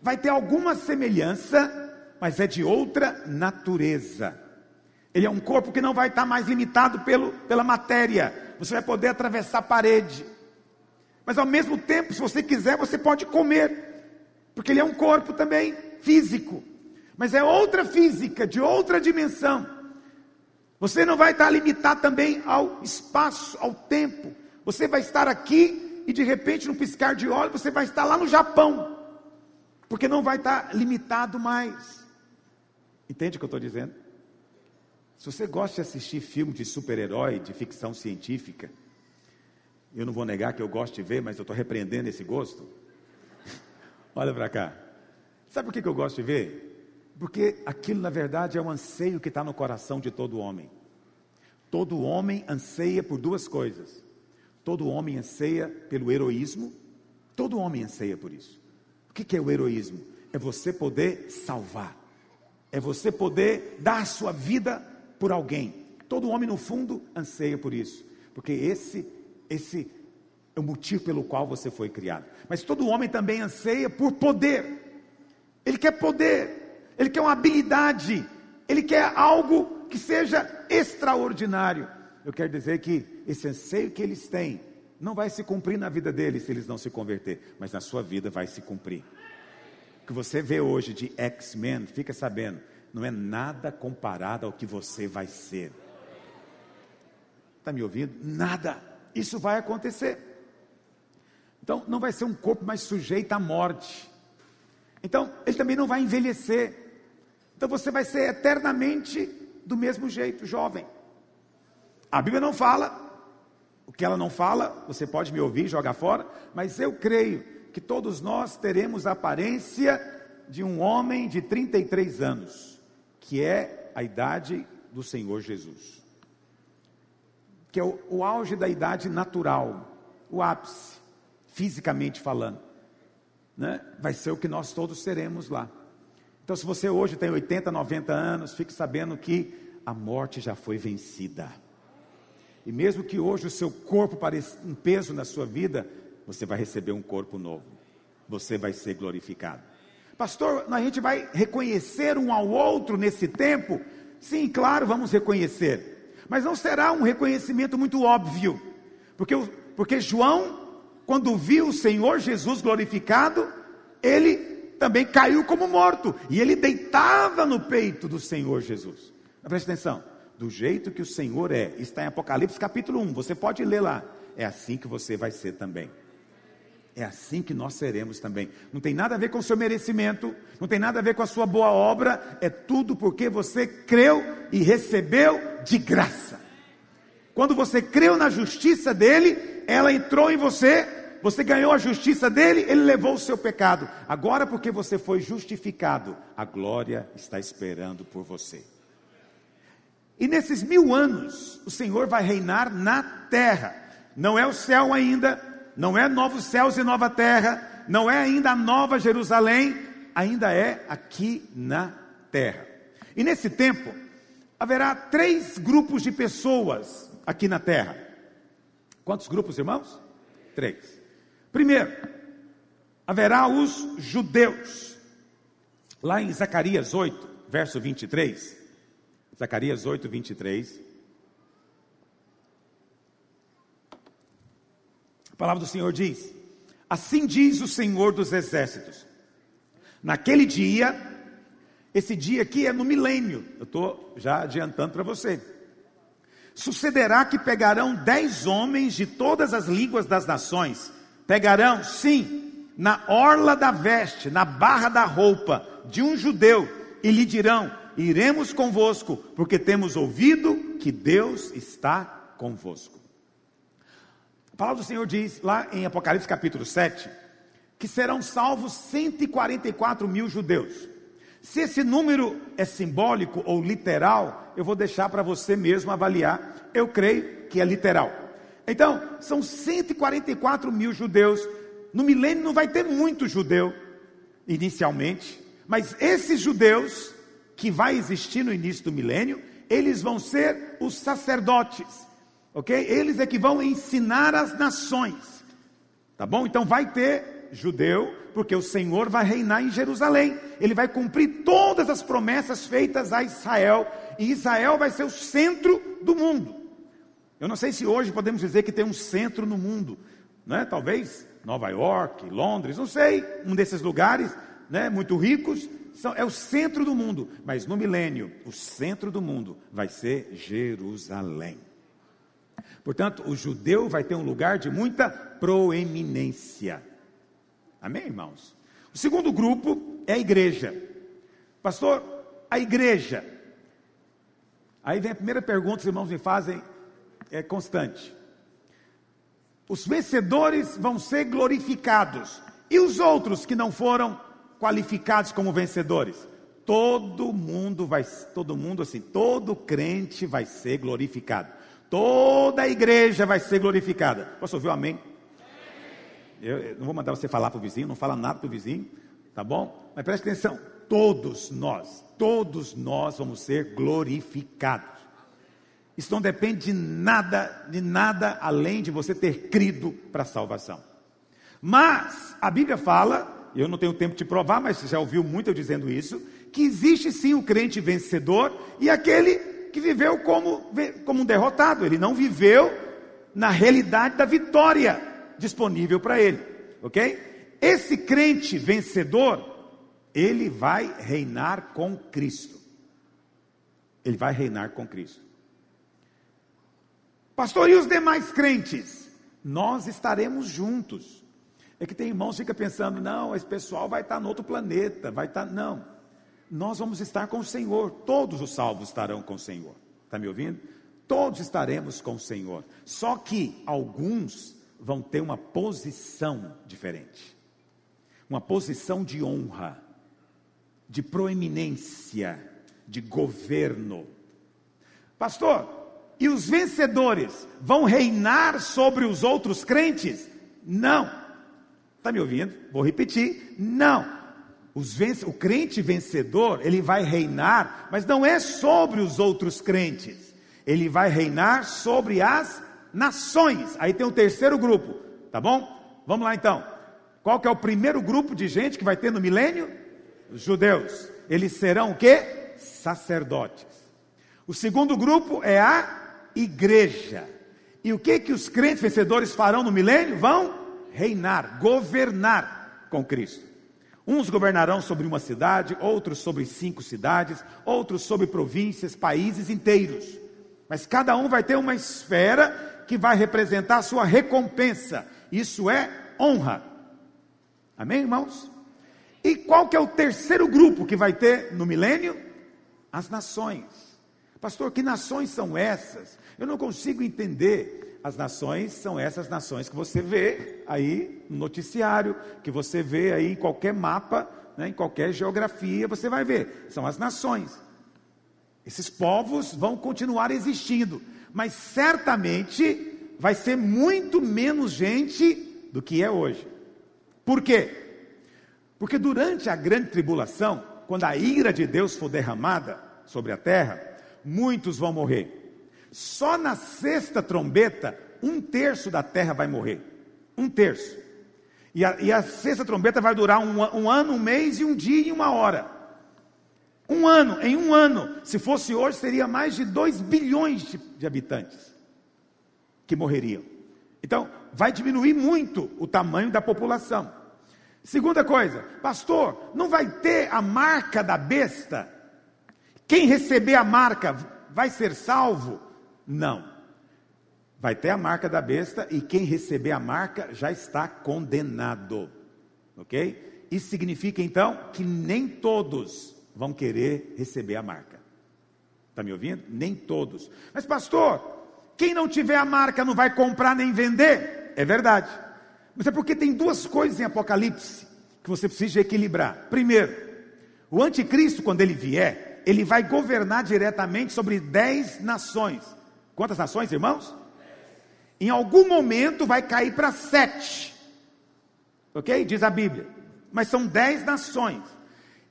Vai ter alguma semelhança, mas é de outra natureza. Ele é um corpo que não vai estar mais limitado pelo, pela matéria. Você vai poder atravessar a parede, mas ao mesmo tempo, se você quiser, você pode comer, porque ele é um corpo também físico, mas é outra física, de outra dimensão. Você não vai estar limitado também ao espaço, ao tempo. Você vai estar aqui e de repente, num piscar de olhos, você vai estar lá no Japão, porque não vai estar limitado mais. Entende o que eu estou dizendo? Se você gosta de assistir filme de super-herói, de ficção científica, eu não vou negar que eu gosto de ver, mas eu estou repreendendo esse gosto. Olha para cá. Sabe por que, que eu gosto de ver? Porque aquilo na verdade é um anseio que está no coração de todo homem. Todo homem anseia por duas coisas. Todo homem anseia pelo heroísmo. Todo homem anseia por isso. O que, que é o heroísmo? É você poder salvar. É você poder dar a sua vida por alguém. Todo homem no fundo anseia por isso, porque esse, esse é o motivo pelo qual você foi criado. Mas todo homem também anseia por poder. Ele quer poder, ele quer uma habilidade, ele quer algo que seja extraordinário. Eu quero dizer que esse anseio que eles têm não vai se cumprir na vida deles se eles não se converter, mas na sua vida vai se cumprir. O que você vê hoje de X-Men, fica sabendo, não é nada comparado ao que você vai ser. Está me ouvindo? Nada. Isso vai acontecer. Então, não vai ser um corpo mais sujeito à morte. Então, ele também não vai envelhecer. Então, você vai ser eternamente do mesmo jeito, jovem. A Bíblia não fala, o que ela não fala, você pode me ouvir, jogar fora, mas eu creio que todos nós teremos a aparência de um homem de trinta e três anos, que é a idade do Senhor Jesus, que é o, o auge da idade natural, o ápice, fisicamente falando, né? Vai ser o que nós todos seremos lá. Então, se você hoje tem oitenta, noventa anos, fique sabendo que a morte já foi vencida, e mesmo que hoje o seu corpo pareça um peso na sua vida, você vai receber um corpo novo, você vai ser glorificado. Pastor, a gente vai reconhecer um ao outro nesse tempo? Sim, claro, vamos reconhecer, mas não será um reconhecimento muito óbvio, porque, porque João, quando viu o Senhor Jesus glorificado, ele também caiu como morto, e ele deitava no peito do Senhor Jesus. Presta atenção, do jeito que o Senhor é, está em Apocalipse capítulo um, você pode ler lá, é assim que você vai ser também. É assim que nós seremos também. Não tem nada a ver com o seu merecimento, não tem nada a ver com a sua boa obra, é tudo porque você creu e recebeu de graça. Quando você creu na justiça dele, ela entrou em você, você ganhou a justiça dele, ele levou o seu pecado. Agora, porque você foi justificado, a glória está esperando por você. E nesses mil anos, o Senhor vai reinar na terra. Não é o céu ainda, não é novos céus e nova terra, não é ainda a nova Jerusalém, ainda é aqui na terra. E nesse tempo, haverá três grupos de pessoas aqui na terra. Quantos grupos, irmãos? Três. Primeiro, haverá os judeus. Lá em Zacarias oito, verso vinte e três, Zacarias oito, vinte e três, a palavra do Senhor diz: assim diz o Senhor dos exércitos, naquele dia, esse dia aqui é no milênio, eu estou já adiantando para você, sucederá que pegarão dez homens de todas as línguas das nações, pegarão, sim, na orla da veste, na barra da roupa, de um judeu, e lhe dirão: iremos convosco, porque temos ouvido que Deus está convosco. A palavra do Senhor diz, lá em Apocalipse capítulo sete, que serão salvos cento e quarenta e quatro mil judeus. Se esse número é simbólico ou literal, eu vou deixar para você mesmo avaliar, eu creio que é literal. Então, são cento e quarenta e quatro mil judeus, no milênio não vai ter muito judeu, inicialmente, mas esses judeus, que vai existir no início do milênio, eles vão ser os sacerdotes, ok? Eles é que vão ensinar as nações, tá bom? Então vai ter judeu, porque o Senhor vai reinar em Jerusalém, ele vai cumprir todas as promessas feitas a Israel, e Israel vai ser o centro do mundo. Eu não sei se hoje podemos dizer que tem um centro no mundo, né? Talvez Nova York, Londres, não sei, um desses lugares, né, muito ricos, são, é o centro do mundo, mas no milênio, o centro do mundo vai ser Jerusalém. Portanto, o judeu vai ter um lugar de muita proeminência. Amém, irmãos? O segundo grupo é a igreja. Pastor, a igreja. Aí vem a primeira pergunta que os irmãos me fazem, é constante. Os vencedores vão ser glorificados, e os outros que não foram qualificados como vencedores? Todo mundo vai, todo mundo assim, todo crente vai ser glorificado, toda a igreja vai ser glorificada. Posso ouvir o amém? Eu, eu não vou mandar você falar para o vizinho, não fala nada para o vizinho, tá bom? Mas preste atenção, todos nós, todos nós vamos ser glorificados. Isso não depende de nada, de nada além de você ter crido para a salvação. Mas a Bíblia fala, eu não tenho tempo de provar, mas você já ouviu muito eu dizendo isso, que existe sim o crente vencedor e aquele que viveu como, como um derrotado. Ele não viveu na realidade da vitória disponível para ele, ok? Esse crente vencedor, ele vai reinar com Cristo. Ele vai reinar com Cristo. Pastor, e os demais crentes? Nós estaremos juntos. É que tem irmãos que ficam pensando, não, esse pessoal vai estar no outro planeta, vai estar, não, nós vamos estar com o Senhor, todos os salvos estarão com o Senhor, está me ouvindo? Todos estaremos com o Senhor, só que alguns vão ter uma posição diferente, uma posição de honra, de proeminência, de governo. Pastor, e os vencedores vão reinar sobre os outros crentes? Não. Está me ouvindo? Vou repetir, não, os vence... o crente vencedor, ele vai reinar, mas não é sobre os outros crentes, ele vai reinar sobre as nações. Aí tem o terceiro grupo, tá bom? Vamos lá então, qual que é o primeiro grupo de gente que vai ter no milênio? Os judeus, eles serão o quê? Sacerdotes. O segundo grupo é a igreja, e o que que os crentes vencedores farão no milênio? Vão reinar, governar com Cristo. Uns governarão sobre uma cidade, outros sobre cinco cidades, outros sobre províncias, países inteiros, mas cada um vai ter uma esfera que vai representar a sua recompensa, isso é honra. Amém, irmãos? E qual que é o terceiro grupo que vai ter no milênio? As nações. Pastor, que nações são essas? Eu não consigo entender. As nações são essas nações que você vê aí no noticiário, que você vê aí em qualquer mapa, né, em qualquer geografia, você vai ver, são as nações. Esses povos vão continuar existindo, mas certamente vai ser muito menos gente do que é hoje. Por quê? Porque durante a grande tribulação, quando a ira de Deus for derramada sobre a terra, muitos vão morrer. Só na sexta trombeta, um terço da terra vai morrer. Um terço. E a, e a sexta trombeta vai durar um, um ano, um mês e um dia e uma hora. Um ano, em um ano, se fosse hoje, seria mais de dois bilhões de, de habitantes que morreriam. Então, vai diminuir muito o tamanho da população. Segunda coisa, pastor, não vai ter a marca da besta? Quem receber a marca vai ser salvo? Não. Vai ter a marca da besta e quem receber a marca já está condenado. Ok? Isso significa então que nem todos vão querer receber a marca. Está me ouvindo? Nem todos. Mas pastor, quem não tiver a marca não vai comprar nem vender? É verdade. Mas é porque tem duas coisas em Apocalipse que você precisa equilibrar. Primeiro, o anticristo, quando ele vier, ele vai governar diretamente sobre dez nações. Quantas nações, irmãos? Em algum momento vai cair para sete. Ok? Diz a Bíblia. Mas são dez nações.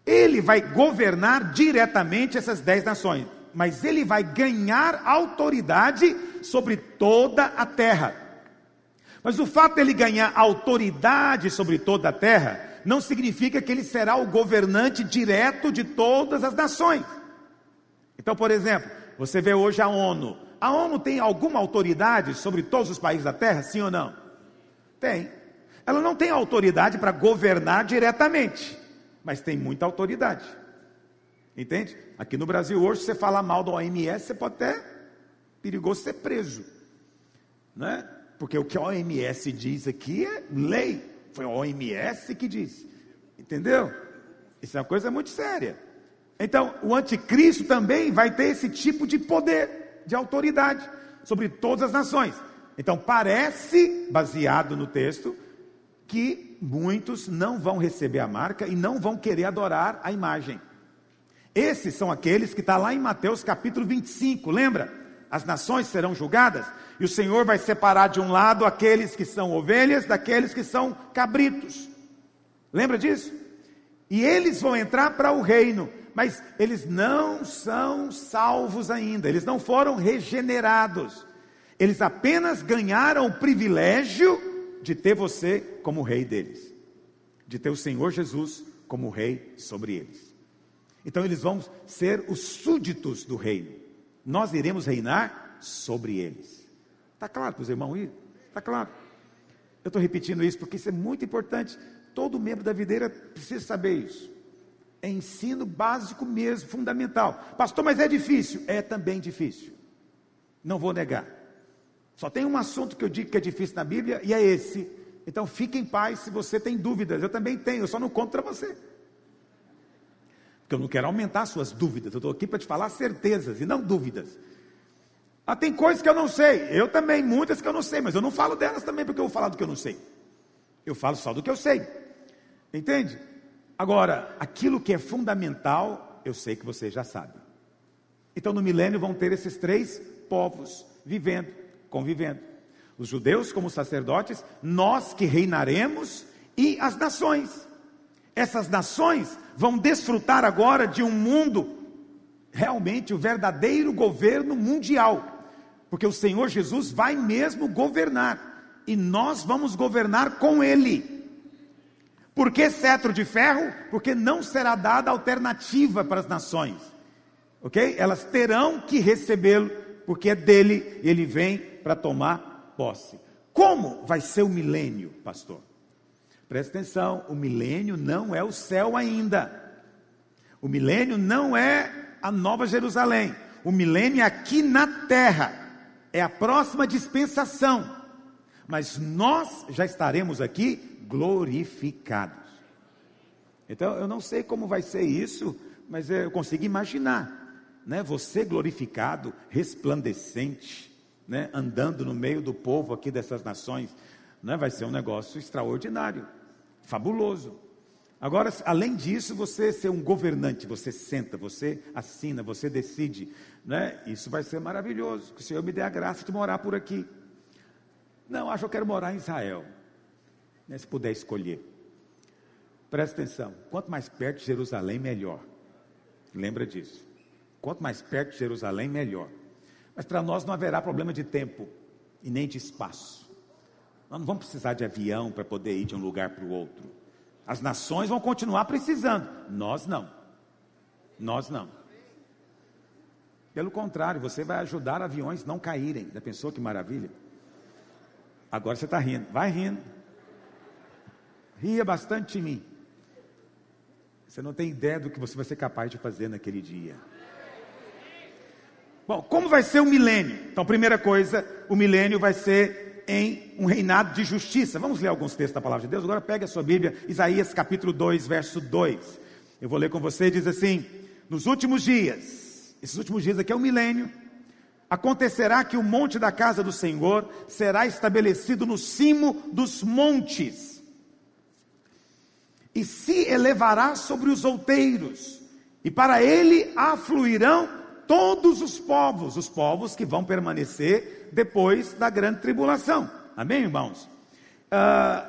Ele vai governar diretamente essas dez nações, mas ele vai ganhar autoridade sobre toda a terra. Mas o fato de ele ganhar autoridade sobre toda a terra, não significa que ele será o governante direto de todas as nações. Então, por exemplo, você vê hoje a ONU. A ONU tem alguma autoridade sobre todos os países da terra, sim ou não? Tem. Ela não tem autoridade para governar diretamente, mas tem muita autoridade, entende? Aqui no Brasil hoje, se você falar mal da O M S, você pode até, perigoso ser preso, né? Porque o que a O M S diz aqui é lei, foi a O M S que disse, entendeu? Isso é uma coisa muito séria. Então, o anticristo também vai ter esse tipo de poder, de autoridade, sobre todas as nações. Então, parece, baseado no texto, que muitos não vão receber a marca e não vão querer adorar a imagem. Esses são aqueles que está lá em Mateus capítulo vinte e cinco, lembra? As nações serão julgadas e o Senhor vai separar de um lado aqueles que são ovelhas daqueles que são cabritos. Lembra disso? E eles vão entrar para o reino, mas eles não são salvos ainda, eles não foram regenerados, eles apenas ganharam o privilégio de ter você como rei deles, de ter o Senhor Jesus como rei sobre eles. Então eles vão ser os súditos do reino, nós iremos reinar sobre eles. Está claro para os irmãos aí? Está claro? Eu estou repetindo isso porque isso é muito importante, todo membro da videira precisa saber isso, é ensino básico mesmo, fundamental. Pastor, mas é difícil? É também difícil, não vou negar. Só tem um assunto que eu digo que é difícil na Bíblia, e é esse. Então fique em paz se você tem dúvidas. Eu também tenho, eu só não conto para você, porque eu não quero aumentar suas dúvidas. Eu estou aqui para te falar certezas e não dúvidas. Ah, tem coisas que eu não sei. Eu também, muitas que eu não sei, mas eu não falo delas também, porque eu vou falar do que eu não sei. Eu falo só do que eu sei. Entende? Agora, aquilo que é fundamental, eu sei que você já sabe. Então no milênio vão ter esses três povos vivendo, convivendo, os judeus como sacerdotes, nós que reinaremos e as nações. Essas nações vão desfrutar agora de um mundo, realmente o verdadeiro governo mundial, porque o Senhor Jesus vai mesmo governar, e nós vamos governar com Ele. Por que cetro de ferro? Porque não será dada alternativa para as nações, ok? Elas terão que recebê-lo, porque é dele, ele vem para tomar posse. Como vai ser o milênio, pastor? Presta atenção, o milênio não é o céu ainda, o milênio não é a nova Jerusalém, o milênio é aqui na terra, é a próxima dispensação, mas nós já estaremos aqui glorificados. Então eu não sei como vai ser isso, mas eu consigo imaginar, né? Você glorificado, resplandecente, né, andando no meio do povo aqui dessas nações, né, vai ser um negócio extraordinário, fabuloso. Agora, além disso, você ser um governante, você senta, você assina, você decide, né? Isso vai ser maravilhoso, que o Senhor me dê a graça de morar por aqui. Não, acho que eu quero morar em Israel, né? Se puder escolher. Presta atenção, quanto mais perto de Jerusalém, melhor. Lembra disso. Quanto mais perto de Jerusalém, melhor. Mas para nós não haverá problema de tempo e nem de espaço. Nós não vamos precisar de avião para poder ir de um lugar para o outro. As nações vão continuar precisando. Nós não. Nós não. Pelo contrário, você vai ajudar aviões não caírem. Já pensou que maravilha? Agora você está rindo. Vai rindo. Ria bastante de mim. Você não tem ideia do que você vai ser capaz de fazer naquele dia. Bom, como vai ser o milênio? Então, primeira coisa, o milênio vai ser em um reinado de justiça. Vamos ler alguns textos da palavra de Deus. Agora pegue a sua Bíblia, Isaías capítulo dois, verso dois. Eu vou ler com você, diz assim: nos últimos dias, esses últimos dias aqui é o milênio, acontecerá que o monte da casa do Senhor será estabelecido no cimo dos montes, e se elevará sobre os outeiros, e para ele afluirão todos os povos, os povos que vão permanecer depois da grande tribulação. Amém, irmãos? Ah,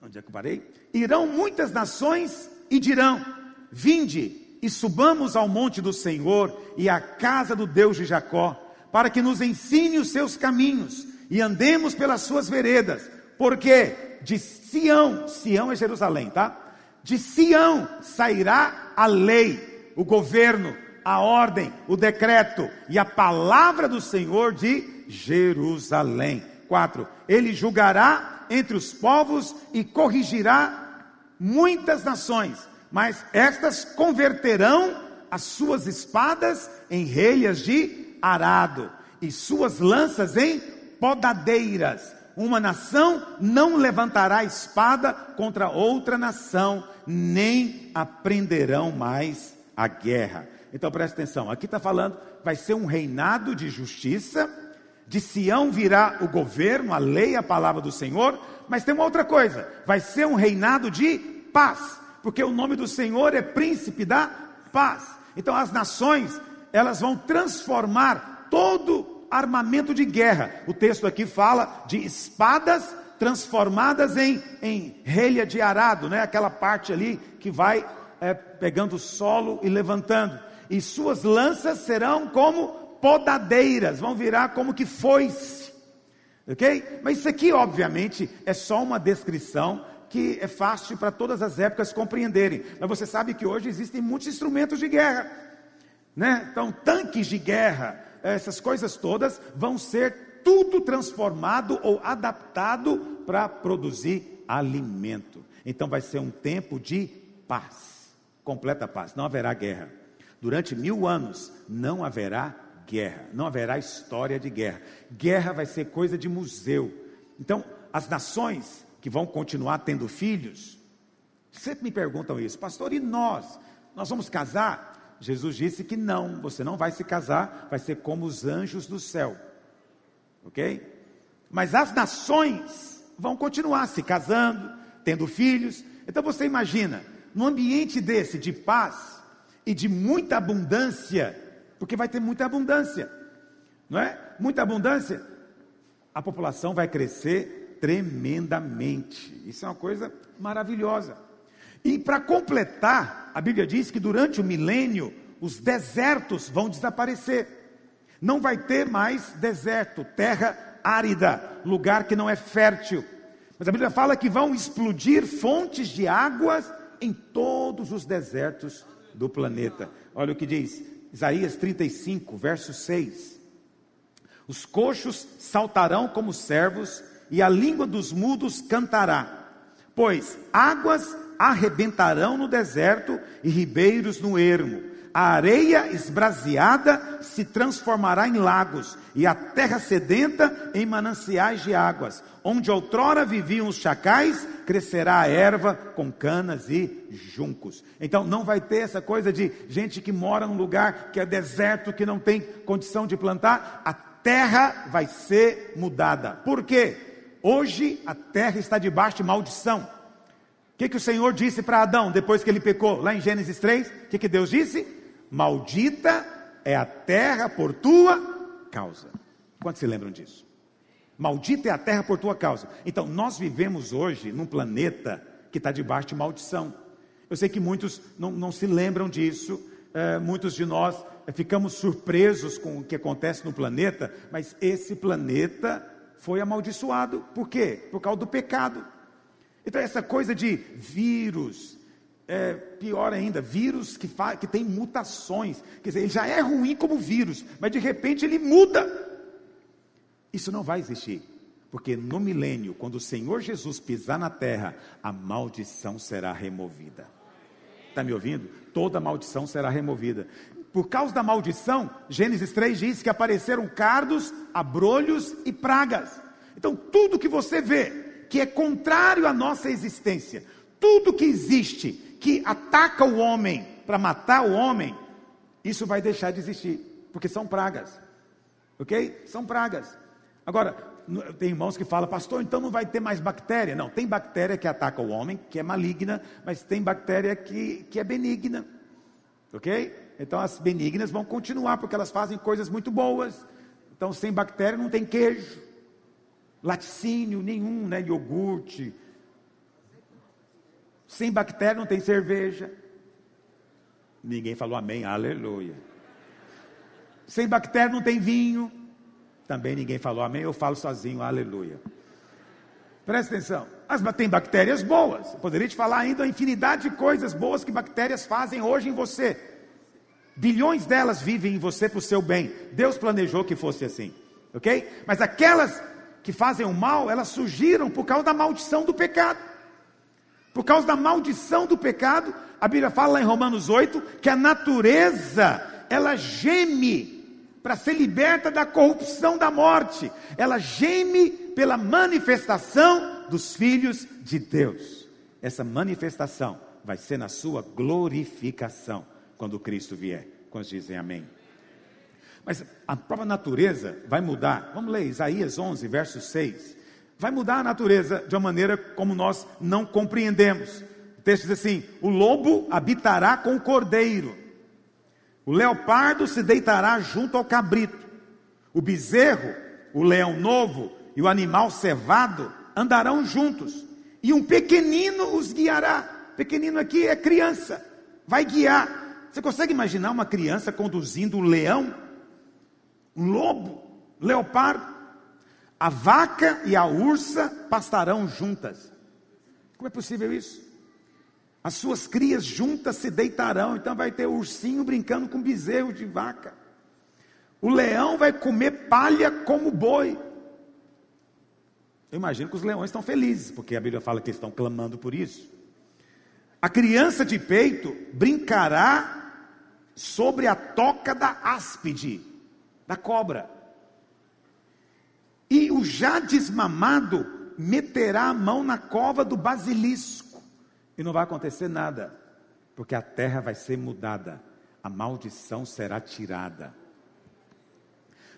onde é que eu parei? Irão muitas nações e dirão: vinde e subamos ao monte do Senhor e à casa do Deus de Jacó, para que nos ensine os seus caminhos e andemos pelas suas veredas, porque de Sião, Sião é Jerusalém, tá? De Sião sairá a lei, o governo, a ordem, o decreto e a palavra do Senhor de Jerusalém. quatro. Ele julgará entre os povos e corrigirá muitas nações, mas estas converterão as suas espadas em relhas de arado e suas lanças em podadeiras. Uma nação não levantará espada contra outra nação, nem aprenderão mais a guerra. Então presta atenção, aqui está falando, vai ser um reinado de justiça, de Sião virá o governo, a lei, a palavra do Senhor, mas tem uma outra coisa, vai ser um reinado de paz, porque o nome do Senhor é príncipe da paz. Então as nações, elas vão transformar todo o armamento de guerra. O texto aqui fala de espadas transformadas em, em relha de arado, né? Aquela parte ali que vai é, pegando o solo e levantando, e suas lanças serão como podadeiras, vão virar como que foice, ok? Mas isso aqui obviamente é só uma descrição que é fácil para todas as épocas compreenderem, mas você sabe que hoje existem muitos instrumentos de guerra, né? Então tanques de guerra, essas coisas todas vão ser tudo transformado ou adaptado para produzir alimento. Então vai ser um tempo de paz, completa paz, não haverá guerra. Durante mil anos não haverá guerra, não haverá história de guerra. Guerra vai ser coisa de museu. Então as nações que vão continuar tendo filhos, sempre me perguntam isso: pastor, e nós? Nós vamos casar? Jesus disse que não, você não vai se casar, vai ser como os anjos do céu, ok? Mas as nações vão continuar se casando, tendo filhos. Então você imagina, num ambiente desse de paz e de muita abundância, porque vai ter muita abundância, não é? Muita abundância, a população vai crescer tremendamente. Isso é uma coisa maravilhosa. E para completar, a Bíblia diz que durante o milênio, os desertos vão desaparecer. Não vai ter mais deserto, terra árida, lugar que não é fértil. Mas a Bíblia fala que vão explodir fontes de águas em todos os desertos do planeta. Olha o que diz, Isaías trinta e cinco, verso seis. Os coxos saltarão como servos, e a língua dos mudos cantará, pois águas arrebentarão no deserto e ribeiros no ermo. A areia esbraseada se transformará em lagos, e a terra sedenta em mananciais de águas. Onde outrora viviam os chacais, crescerá a erva com canas e juncos. Então não vai ter essa coisa de gente que mora num lugar que é deserto, que não tem condição de plantar. A terra vai ser mudada. Por quê? Hoje a terra está debaixo de maldição. que, que o Senhor disse para Adão depois que ele pecou? Lá em Gênesis três, o que, que Deus disse? Maldita é a terra por tua causa. Quantos se lembram disso? Maldita é a terra por tua causa. Então nós vivemos hoje num planeta que está debaixo de maldição. Eu sei que muitos não, não se lembram disso, é, muitos de nós ficamos surpresos com o que acontece no planeta, mas esse planeta foi amaldiçoado. Por quê? Por causa do pecado. Então essa coisa de vírus, é, pior ainda, vírus que, fa- que tem mutações, quer dizer, ele já é ruim como vírus, mas de repente ele muda. Isso não vai existir, porque no milênio, quando o Senhor Jesus pisar na terra, a maldição será removida. Está me ouvindo? Toda maldição será removida. Por causa da maldição, Gênesis três diz que apareceram cardos, abrolhos e pragas. Então tudo que você vê, que é contrário à nossa existência, tudo que existe, que ataca o homem, para matar o homem, isso vai deixar de existir, porque são pragas, ok? São pragas. Agora, tem irmãos que falam, pastor, então não vai ter mais bactéria? Não, tem bactéria que ataca o homem, que é maligna, mas tem bactéria que, que é benigna, ok? Então as benignas vão continuar, porque elas fazem coisas muito boas. Então sem bactéria não tem queijo, laticínio nenhum, né? Iogurte, sem bactéria não tem cerveja. Ninguém falou amém, aleluia. Sem bactéria não tem vinho, também ninguém falou amém, eu falo sozinho, aleluia. Presta atenção, mas tem bactérias boas. Eu poderia te falar ainda a infinidade de coisas boas que bactérias fazem hoje em você. Bilhões delas vivem em você para o seu bem. Deus planejou que fosse assim, ok? Mas aquelas que fazem o mal, elas surgiram por causa da maldição do pecado. Por causa da maldição do pecado, a Bíblia fala lá em Romanos oito, que a natureza, ela geme para ser liberta da corrupção da morte. Ela geme pela manifestação dos filhos de Deus. Essa manifestação vai ser na sua glorificação, quando Cristo vier. Quando dizem amém? Mas a própria natureza vai mudar. Vamos ler Isaías onze, verso seis. Vai mudar a natureza de uma maneira como nós não compreendemos. O texto diz assim: o lobo habitará com o cordeiro, o leopardo se deitará junto ao cabrito, o bezerro, o leão novo e o animal cevado andarão juntos, e um pequenino os guiará. Pequenino aqui é criança, vai guiar. Você consegue imaginar uma criança conduzindo um leão, um lobo, um leopardo? A vaca e a ursa pastarão juntas. Como é possível isso? As suas crias juntas se deitarão. Então vai ter o ursinho brincando com bezerro de vaca. O leão vai comer palha como boi. Eu imagino que os leões estão felizes, porque a Bíblia fala que eles estão clamando por isso. A criança de peito brincará sobre a toca da áspide, da cobra, e o já desmamado meterá a mão na cova do basilisco, e não vai acontecer nada, porque a terra vai ser mudada, a maldição será tirada.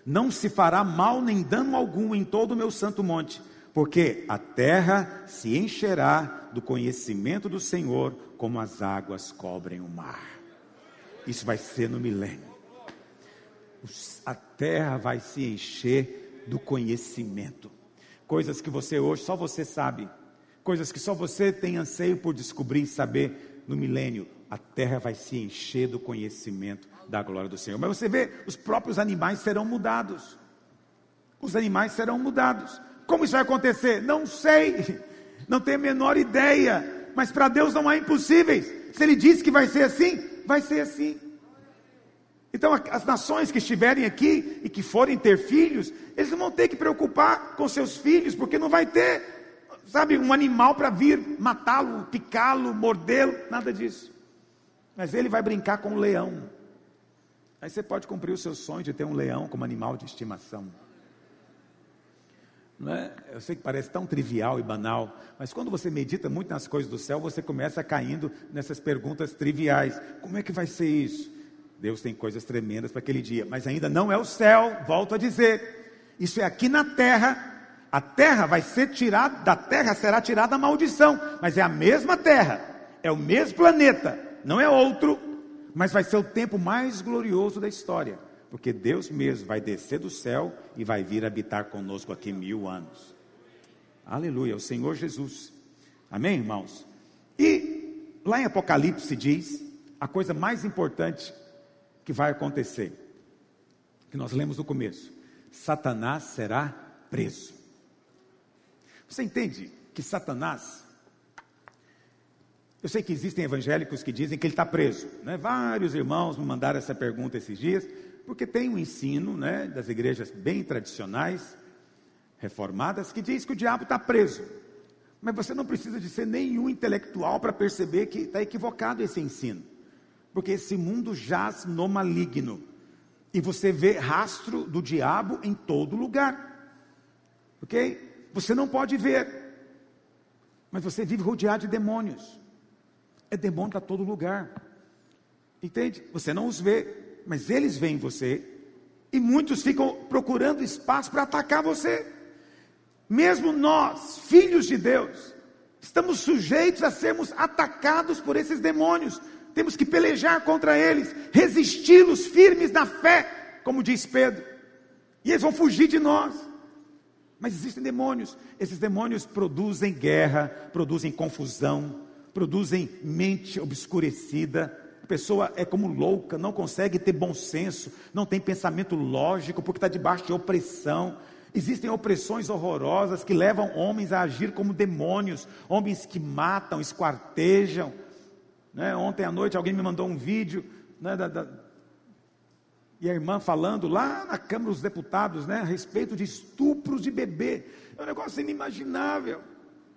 Não se fará mal nem dano algum em todo o meu santo monte, porque a terra se encherá do conhecimento do Senhor, como as águas cobrem o mar. Isso vai ser no milênio. A terra vai se encher do conhecimento. Coisas que você hoje, só você sabe. Coisas que só você tem anseio por descobrir e saber. No milênio, a terra vai se encher do conhecimento da glória do Senhor. Mas você vê, os próprios animais serão mudados. Os animais serão mudados. Como isso vai acontecer? Não sei. Não tenho a menor ideia. Mas para Deus não há impossíveis. Se Ele diz que vai ser assim, vai ser assim. Então as nações que estiverem aqui e que forem ter filhos, eles não vão ter que preocupar com seus filhos, porque não vai ter, sabe, um animal para vir matá-lo, picá-lo, mordê-lo, nada disso. Mas ele vai brincar com o leão. Aí você pode cumprir o seu sonho de ter um leão como animal de estimação, não é? Eu sei que parece tão trivial e banal, mas quando você medita muito nas coisas do céu, você começa caindo nessas perguntas triviais. Como é que vai ser isso? Deus tem coisas tremendas para aquele dia, mas ainda não é o céu. Volto a dizer, isso é aqui na terra, A terra vai ser tirada, da terra será tirada a maldição, mas é a mesma terra, é o mesmo planeta, não é outro, mas vai ser o tempo mais glorioso da história, porque Deus mesmo vai descer do céu e vai vir habitar conosco aqui mil anos. Aleluia, o Senhor Jesus. Amém, irmãos? E lá em Apocalipse diz a coisa mais importante que vai acontecer, que nós lemos no começo: Satanás será preso. Você entende que Satanás... Eu sei que existem evangélicos que dizem que ele está preso, né? Vários irmãos me mandaram essa pergunta esses dias, porque tem um ensino, né, das igrejas bem tradicionais, reformadas, que diz que o diabo está preso. Mas você não precisa de ser nenhum intelectual para perceber que está equivocado esse ensino, porque esse mundo jaz no maligno, e você vê rastro do diabo em todo lugar, ok? Você não pode ver, mas você vive rodeado de demônios. É demônio para todo lugar, entende? Você não os vê, mas eles veem você, e muitos ficam procurando espaço para atacar você. Mesmo nós, filhos de Deus, estamos sujeitos a sermos atacados por esses demônios. Temos que pelejar contra eles, resisti-los firmes na fé, como diz Pedro, e eles vão fugir de nós. Mas existem demônios. Esses demônios produzem guerra, produzem confusão, produzem mente obscurecida. A pessoa é como louca, não consegue ter bom senso, não tem pensamento lógico, porque está debaixo de opressão. Existem opressões horrorosas que levam homens a agir como demônios, homens que matam, esquartejam, né? Ontem à noite alguém me mandou um vídeo, né, da, da... e a irmã falando lá na Câmara dos Deputados, né, a respeito de estupros de bebê. É um negócio inimaginável.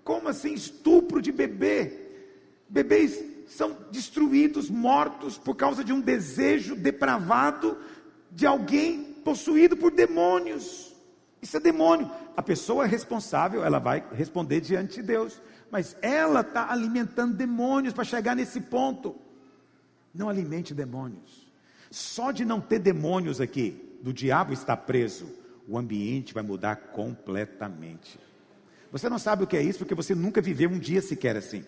Como assim estupro de bebê? Bebês são destruídos, mortos, por causa de um desejo depravado de alguém possuído por demônios. Isso é demônio. A pessoa responsável, ela vai responder diante de Deus, mas ela está alimentando demônios para chegar nesse ponto. Não alimente demônios. Só de não ter demônios aqui, do diabo estar preso, o ambiente vai mudar completamente. Você não sabe o que é isso, porque você nunca viveu um dia sequer assim.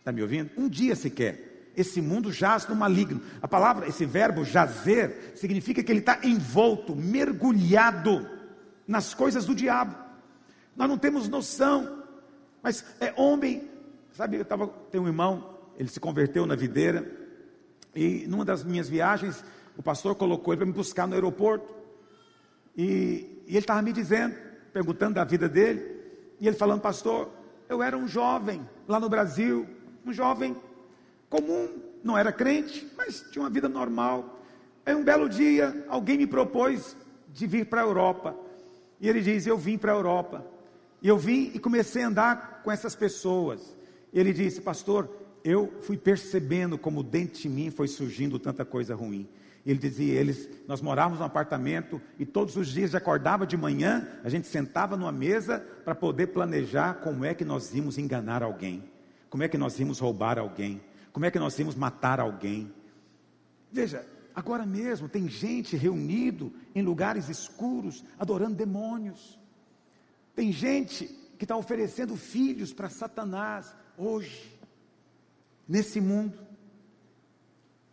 Está me ouvindo? Um dia sequer. Esse mundo jaz no maligno. A palavra, esse verbo jazer, significa que ele está envolto, mergulhado nas coisas do diabo. Nós não temos noção. Mas é homem, sabe, eu tava, tem um irmão, ele se converteu na Videira, e numa das minhas viagens, o pastor colocou ele para me buscar no aeroporto, e, e ele estava me dizendo, perguntando da vida dele, e ele falando: pastor, eu era um jovem lá no Brasil, um jovem comum, não era crente, mas tinha uma vida normal. Aí um belo dia, alguém me propôs de vir para a Europa, e ele diz: eu vim para a Europa, e eu vim e comecei a andar com essas pessoas. Ele disse: pastor, eu fui percebendo como dentro de mim foi surgindo tanta coisa ruim. Ele dizia: eles, nós morávamos num apartamento, e todos os dias acordava de manhã, a gente sentava numa mesa para poder planejar como é que nós íamos enganar alguém, como é que nós íamos roubar alguém, como é que nós íamos matar alguém. Veja, agora mesmo tem gente reunido em lugares escuros, adorando demônios. Tem gente que está oferecendo filhos para Satanás, hoje, nesse mundo.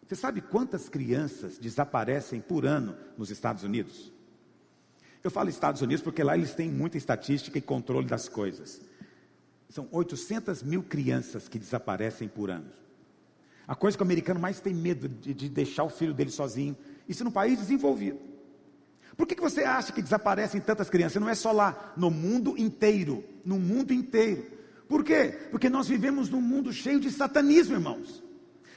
Você sabe quantas crianças desaparecem por ano nos Estados Unidos? Eu falo Estados Unidos porque lá eles têm muita estatística e controle das coisas. São oitocentas mil crianças que desaparecem por ano. A coisa que o americano mais tem medo de, de deixar o filho dele sozinho, isso num país desenvolvido. Por que, que você acha que desaparecem tantas crianças? Não é só lá, no mundo inteiro, no mundo inteiro. Por quê? Porque nós vivemos num mundo cheio de satanismo, irmãos.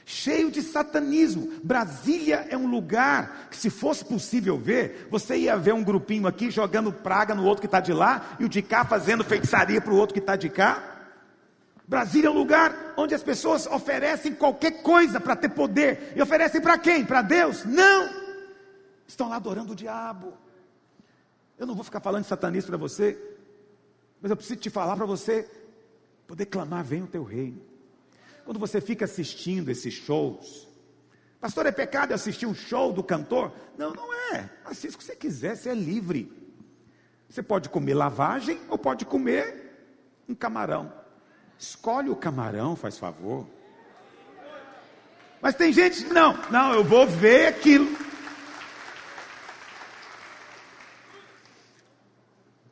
Cheio de satanismo. Brasília é um lugar que, se fosse possível ver, você ia ver um grupinho aqui jogando praga no outro que está de lá, e o de cá fazendo feitiçaria para o outro que está de cá. Brasília é um lugar onde as pessoas oferecem qualquer coisa para ter poder. E oferecem para quem? Para Deus? Não! Estão lá adorando o diabo. Eu não vou ficar falando de satanismo para você, mas eu preciso te falar para você poder clamar: venha o teu reino. Quando você fica assistindo esses shows, pastor, é pecado assistir um show do cantor? Não, não é. Assista o que você quiser, você é livre. Você pode comer lavagem ou pode comer um camarão. Escolhe o camarão, faz favor. Mas tem gente, não, não, eu vou ver aquilo.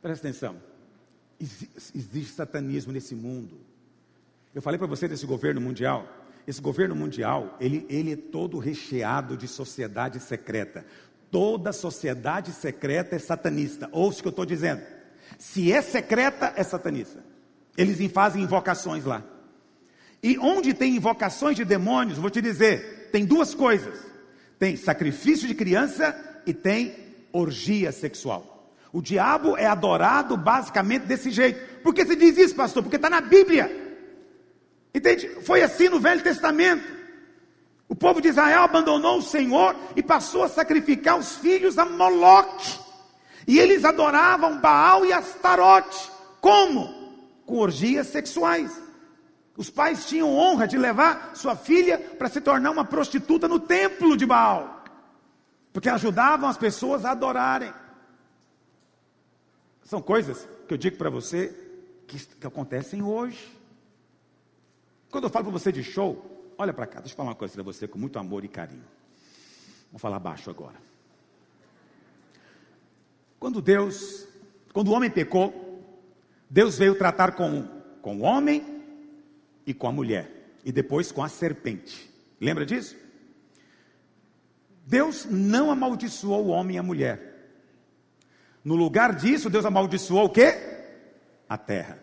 Presta atenção. Existe satanismo nesse mundo. Eu falei para você desse governo mundial. Esse governo mundial, ele, ele é todo recheado de sociedade secreta. Toda sociedade secreta é satanista. Ouça o que eu estou dizendo. Se é secreta, é satanista. Eles fazem invocações lá. E onde tem invocações de demônios, vou te dizer, tem duas coisas. Tem sacrifício de criança e tem orgia sexual. O diabo é adorado basicamente desse jeito. Por que você diz isso, pastor? Porque está na Bíblia. Entende? Foi assim no Velho Testamento. O povo de Israel abandonou o Senhor e passou a sacrificar os filhos a Moloque. E eles adoravam Baal e Astarote. Como? Com orgias sexuais. Os pais tinham honra de levar sua filha para se tornar uma prostituta no templo de Baal, porque ajudavam as pessoas a adorarem. São coisas que eu digo para você que, que acontecem hoje. Quando eu falo para você de show, olha para cá, deixa eu falar uma coisa para você com muito amor e carinho. Vou falar baixo agora. Quando Deus, quando o homem pecou, Deus veio tratar com, com o homem e com a mulher. E depois com a serpente. Lembra disso? Deus não amaldiçoou o homem e a mulher. No lugar disso, Deus amaldiçoou o quê? A terra.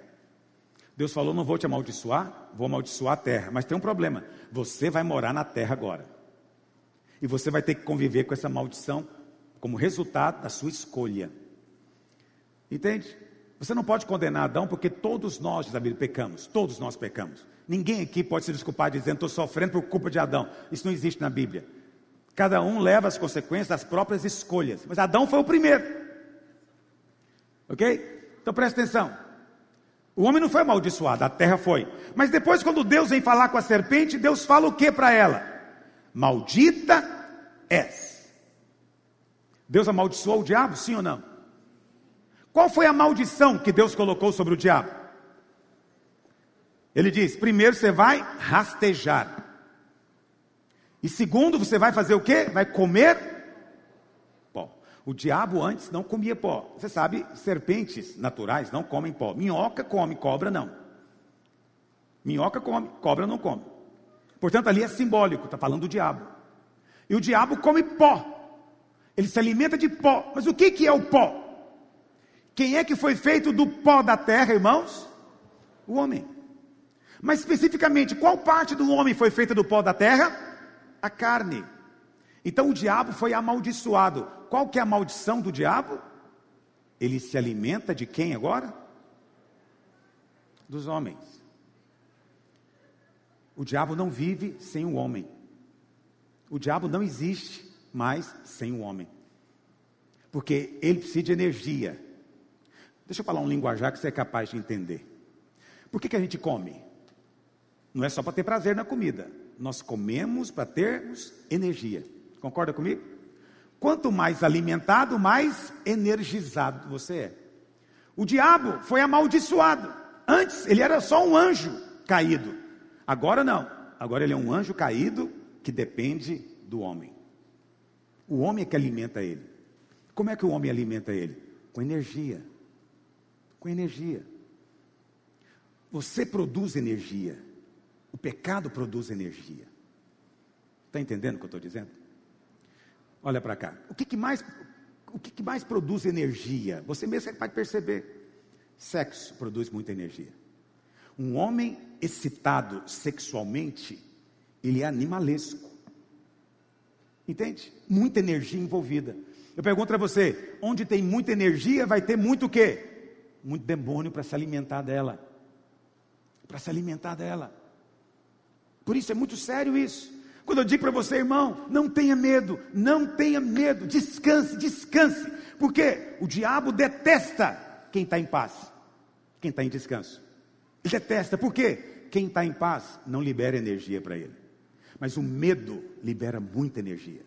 Deus falou, não vou te amaldiçoar, vou amaldiçoar a terra. Mas tem um problema, você vai morar na terra agora. E você vai ter que conviver com essa maldição como resultado da sua escolha. Entende? Você não pode condenar Adão, porque todos nós, diz a Bíblia, pecamos. Todos nós pecamos. Ninguém aqui pode se desculpar dizendo, estou sofrendo por culpa de Adão. Isso não existe na Bíblia. Cada um leva as consequências das próprias escolhas. Mas Adão foi o primeiro. Ok? Então presta atenção. O homem não foi amaldiçoado, a terra foi. Mas depois, quando Deus vem falar com a serpente, Deus fala o que para ela? Maldita és. Deus amaldiçoou o diabo, sim ou não? Qual foi a maldição que Deus colocou sobre o diabo? Ele diz, primeiro você vai rastejar. E segundo, você vai fazer o que? Vai comer pó. O diabo antes não comia pó. Você sabe, serpentes naturais não comem pó. Minhoca come, cobra não. Minhoca come, cobra não come. Portanto, ali é simbólico, está falando do diabo. E o diabo come pó. Ele se alimenta de pó. Mas o que, que é o pó? Quem é que foi feito do pó da terra, irmãos? O homem. Mas especificamente, qual parte do homem foi feita do pó da terra? A carne. Então o diabo foi amaldiçoado. Qual que é a maldição do diabo? Ele se alimenta de quem agora? Dos homens. O diabo não vive sem o homem. O diabo não existe mais sem o homem. Porque ele precisa de energia. Deixa eu falar um linguajar que você é capaz de entender. Por que que a gente come? Não é só para ter prazer na comida. Nós comemos para termos energia. Concorda comigo? Quanto mais alimentado, mais energizado você é. O diabo foi amaldiçoado. Antes ele era só um anjo caído. Agora não. Agora ele é um anjo caído que depende do homem. O homem é que alimenta ele. Como é que o homem alimenta ele? Com energia. Com energia. Você produz energia. O pecado produz energia. Está entendendo o que eu estou dizendo? Olha para cá, o que, que mais, o que, que mais produz energia? Você mesmo pode perceber, sexo produz muita energia. Um homem excitado sexualmente, ele é animalesco, entende? Muita energia envolvida. Eu pergunto a você, onde tem muita energia vai ter muito o quê? Muito demônio para se alimentar dela, para se alimentar dela. Por isso é muito sério isso. Quando eu digo para você, irmão, não tenha medo, não tenha medo, descanse, descanse, porque o diabo detesta quem está em paz, quem está em descanso, ele detesta, porque quem está em paz não libera energia para ele, mas o medo libera muita energia.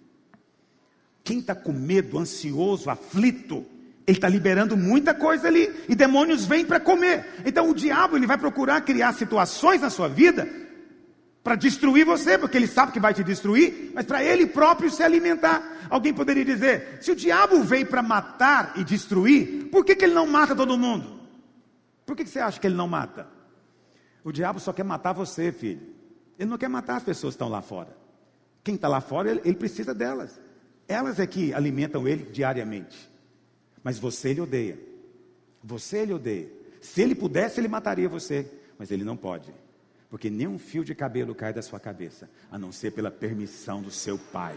Quem está com medo, ansioso, aflito, Ele está liberando muita coisa ali, e demônios vêm para comer. Então o diabo, ele vai procurar criar situações na sua vida para destruir você, porque ele sabe que vai te destruir, mas para ele próprio se alimentar. Alguém poderia dizer, se o diabo veio para matar e destruir, por que que ele não mata todo mundo? Por que que você acha que ele não mata? O diabo só quer matar você, filho. Ele não quer matar as pessoas que estão lá fora. Quem está lá fora, ele, ele precisa delas. Elas é que alimentam ele diariamente. Mas você ele odeia, você ele odeia, se ele pudesse ele mataria você, mas ele não pode, porque nenhum fio de cabelo cai da sua cabeça, a não ser pela permissão do seu pai.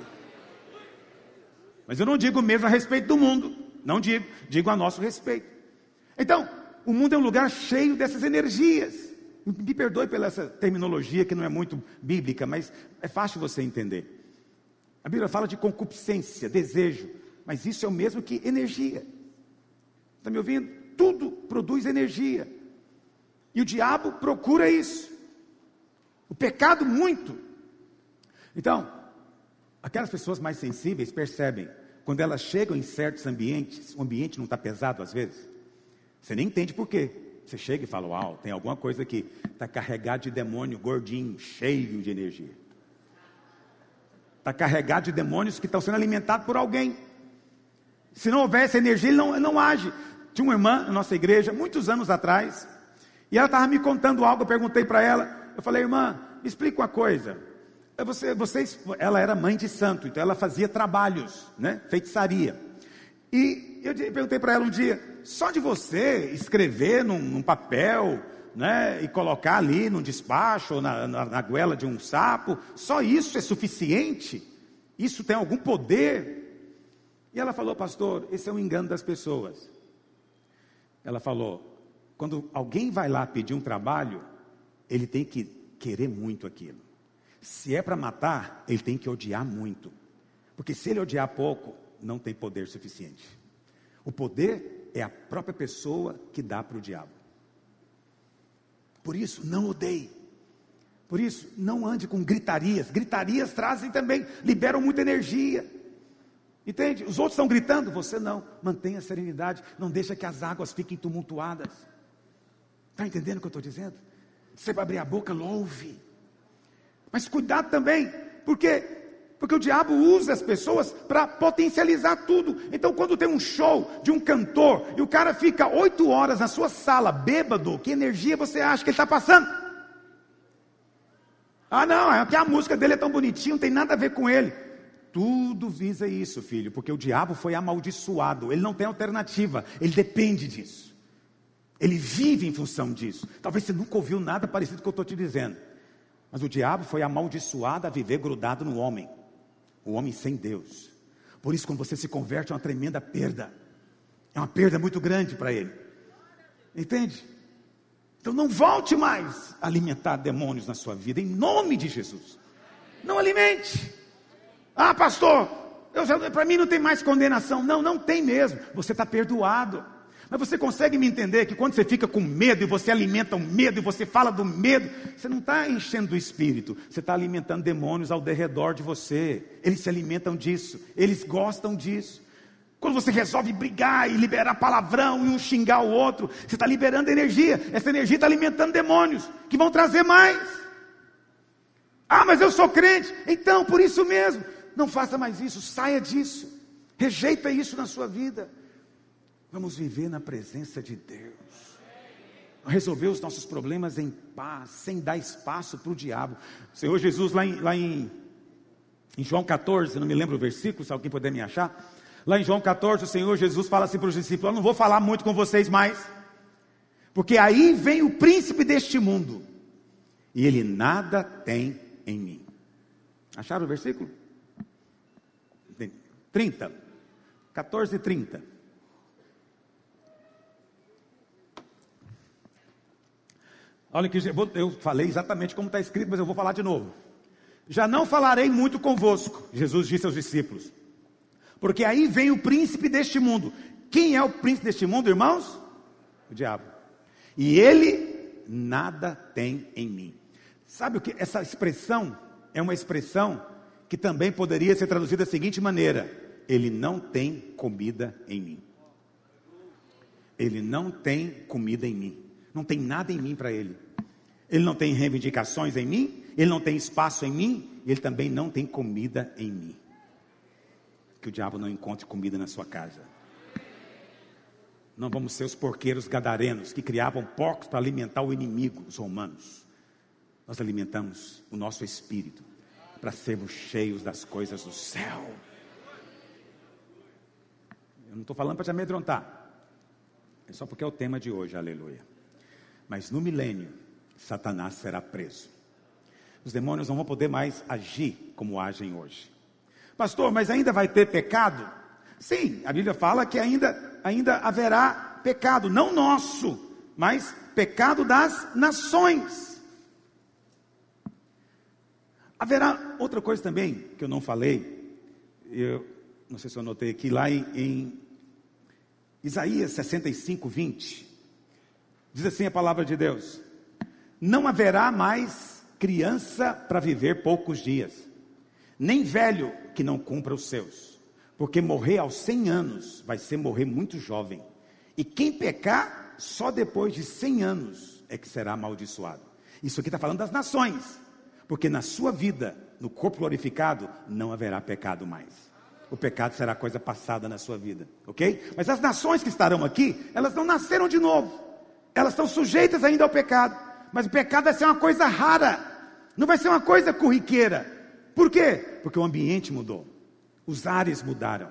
Mas eu não digo mesmo a respeito do mundo, não digo, digo a nosso respeito. Então, o mundo é um lugar cheio dessas energias. Me perdoe pela essa terminologia que não é muito bíblica, mas é fácil você entender. A Bíblia fala de concupiscência, desejo, mas isso é o mesmo que energia. Está me ouvindo? Tudo produz energia, e o diabo procura isso, o pecado muito. Então, aquelas pessoas mais sensíveis percebem, quando elas chegam em certos ambientes, o ambiente não está pesado às vezes, você nem entende por quê, você chega e fala, uau, tem alguma coisa aqui, está carregado de demônio gordinho, cheio de energia, está carregado de demônios que estão sendo alimentados por alguém. Se não houvesse energia, ele não, não age. Tinha uma irmã na nossa igreja, muitos anos atrás, e ela estava me contando algo. Eu perguntei para ela, eu falei, irmã, me explica uma coisa. Você, vocês, ela era mãe de santo, então ela fazia trabalhos, né, feitiçaria. E eu perguntei para ela um dia, só de você escrever num, num papel, né, e colocar ali num despacho, ou na, na, na goela de um sapo, só isso é suficiente? Isso tem algum poder? E ela falou, pastor, esse é um engano das pessoas. Ela falou, quando alguém vai lá pedir um trabalho, ele tem que querer muito aquilo. Se é para matar, ele tem que odiar muito, porque se ele odiar pouco, não tem poder suficiente. O poder é a própria pessoa que dá para o diabo. Por isso, não odeie. Por isso, não ande com gritarias. Gritarias trazem também, liberam muita energia. Entende? Os outros estão gritando, você não. Mantenha a serenidade, não deixa que as águas fiquem tumultuadas. Está entendendo o que eu estou dizendo? Você vai abrir a boca, louve. Mas cuidado também, por quê? Porque o diabo usa as pessoas para potencializar tudo. Então, quando tem um show de um cantor e o cara fica oito horas na sua sala bêbado, que energia você acha que ele está passando? Ah não, é que a música dele é tão bonitinha, não tem nada a ver com ele. Tudo visa isso, filho, porque o diabo foi amaldiçoado, ele não tem alternativa, ele depende disso, ele vive em função disso. Talvez você nunca ouviu nada parecido com o que eu estou te dizendo, mas o diabo foi amaldiçoado a viver grudado no homem, o homem sem Deus. Por isso, quando você se converte, é uma tremenda perda, é uma perda muito grande para ele, entende? Então não volte mais a alimentar demônios na sua vida, em nome de Jesus, não alimente. Ah, pastor, para mim não tem mais condenação. Não, não tem mesmo, você está perdoado. Mas você consegue me entender que quando você fica com medo, e você alimenta o medo, e você fala do medo, você não está enchendo o espírito, você está alimentando demônios ao derredor de você. Eles se alimentam disso, eles gostam disso. Quando você resolve brigar e liberar palavrão, e um xingar o outro, você está liberando energia. Essa energia está alimentando demônios, que vão trazer mais. Ah, mas eu sou crente, então por isso mesmo. Não faça mais isso, saia disso, rejeita isso na sua vida. Vamos viver na presença de Deus, resolver os nossos problemas em paz, sem dar espaço para o diabo. O Senhor Jesus lá, em, lá em, em João catorze, não me lembro o versículo, se alguém puder me achar, lá em João catorze, o Senhor Jesus fala assim para os discípulos, eu não vou falar muito com vocês mais, porque aí vem o príncipe deste mundo, e ele nada tem em mim. Acharam o versículo? trinta, catorze e trinta. Olha que eu, vou, eu falei exatamente como está escrito, mas eu vou falar de novo. Já não falarei muito convosco, Jesus disse aos discípulos, porque aí vem o príncipe deste mundo. Quem é o príncipe deste mundo, irmãos? O diabo. E ele nada tem em mim. Sabe o que? Essa expressão é uma expressão que também poderia ser traduzido da seguinte maneira: ele não tem comida em mim. Ele não tem comida em mim. Não tem nada em mim para ele. Ele não tem reivindicações em mim. Ele não tem espaço em mim. Ele também não tem comida em mim. Que o diabo não encontre comida na sua casa. Não vamos ser os porqueiros gadarenos que criavam porcos para alimentar o inimigo, os romanos. Nós alimentamos o nosso espírito para sermos cheios das coisas do céu. Eu não estou falando para te amedrontar. É só porque é o tema de hoje, aleluia. Mas no milênio, Satanás será preso. Os demônios não vão poder mais agir como agem hoje. Pastor, mas ainda vai ter pecado? Sim, a Bíblia fala que ainda, ainda haverá pecado, não nosso, mas pecado das nações. Haverá outra coisa também, que eu não falei, eu não sei se eu anotei aqui, lá em, em Isaías sessenta e cinco, vinte, diz assim a palavra de Deus: não haverá mais criança para viver poucos dias, nem velho que não cumpra os seus, porque morrer aos cem anos vai ser morrer muito jovem, e quem pecar só depois de cem anos é que será amaldiçoado. Isso aqui está falando das nações, porque na sua vida, no corpo glorificado, não haverá pecado mais. O pecado será coisa passada na sua vida, ok? Mas as nações que estarão aqui, elas não nasceram de novo, elas estão sujeitas ainda ao pecado, mas o pecado vai ser uma coisa rara, não vai ser uma coisa corriqueira. Por quê? Porque o ambiente mudou, os ares mudaram,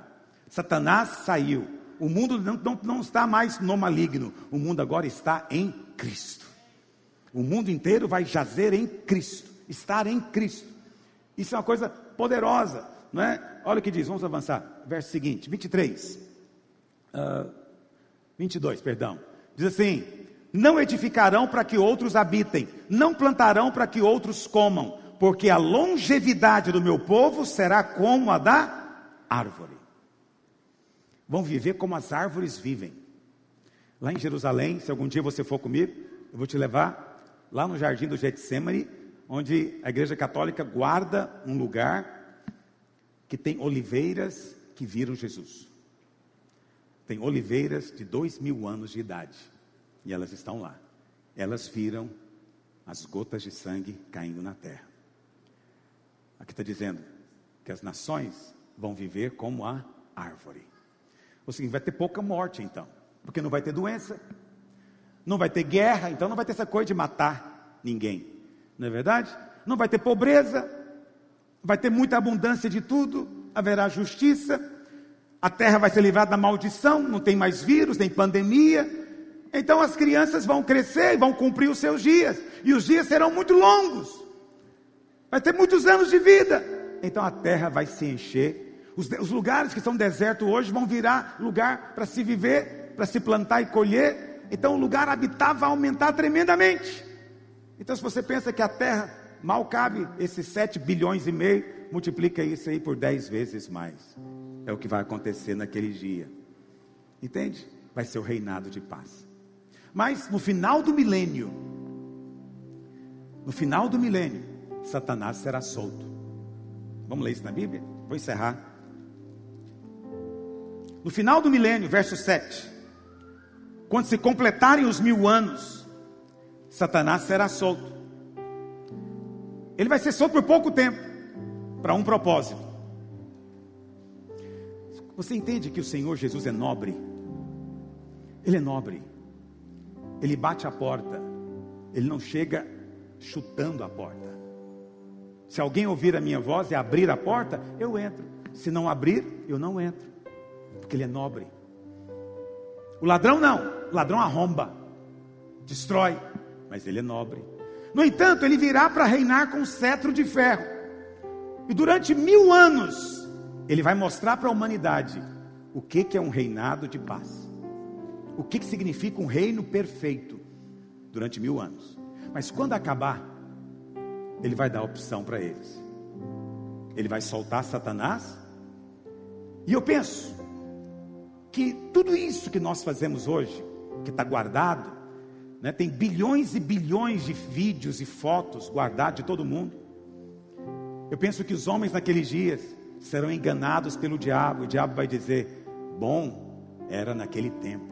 Satanás saiu, o mundo não, não, não está mais no maligno, o mundo agora está em Cristo, o mundo inteiro vai jazer em Cristo, estar em Cristo. Isso é uma coisa poderosa, não é? Olha o que diz, vamos avançar, verso seguinte, vinte e três, vinte e dois, perdão, diz assim: não edificarão para que outros habitem, não plantarão para que outros comam, porque a longevidade do meu povo será como a da árvore. Vão viver como as árvores vivem. Lá em Jerusalém, se algum dia você for comigo, eu vou te levar lá no jardim do Getsêmani, onde a igreja católica guarda um lugar que tem oliveiras que viram Jesus. Tem oliveiras de dois mil anos de idade, e elas estão lá. Elas viram as gotas de sangue caindo na terra. Aqui está dizendo que as nações vão viver como a árvore. Ou seja, vai ter pouca morte então, porque não vai ter doença, não vai ter guerra, então não vai ter essa coisa de matar ninguém, não é verdade? Não vai ter pobreza, vai ter muita abundância de tudo, haverá justiça, a terra vai ser livrada da maldição, não tem mais vírus, nem pandemia. Então as crianças vão crescer e vão cumprir os seus dias, e os dias serão muito longos. Vai ter muitos anos de vida. Então a terra vai se encher. Os, os lugares que são deserto hoje vão virar lugar para se viver, para se plantar e colher. Então o lugar habitável vai aumentar tremendamente. Então se você pensa que a terra mal cabe esses sete bilhões e meio, multiplica isso aí por dez vezes mais. É o que vai acontecer naquele dia. Entende? Vai ser o reinado de paz. Mas no final do milênio, no final do milênio, Satanás será solto. Vamos ler isso na Bíblia? Vou encerrar. No final do milênio, verso sete: quando se completarem os mil anos, Satanás será solto. Ele vai ser solto por pouco tempo, para um propósito. Você entende que o Senhor Jesus é nobre? Ele é nobre. Ele bate a porta. Ele não chega chutando a porta. Se alguém ouvir a minha voz e abrir a porta, eu entro. Se não abrir, eu não entro. Porque ele é nobre. O ladrão não. O ladrão arromba, destrói. Mas ele é nobre. No entanto, ele virá para reinar com um cetro de ferro. E durante mil anos, ele vai mostrar para a humanidade o que, que é um reinado de paz. O que, que significa um reino perfeito durante mil anos. Mas quando acabar, ele vai dar opção para eles. Ele vai soltar Satanás. E eu penso que tudo isso que nós fazemos hoje, que está guardado, né, tem bilhões e bilhões de vídeos e fotos guardados de todo mundo. Eu penso que os homens naqueles dias serão enganados pelo diabo. O diabo vai dizer: bom era naquele tempo.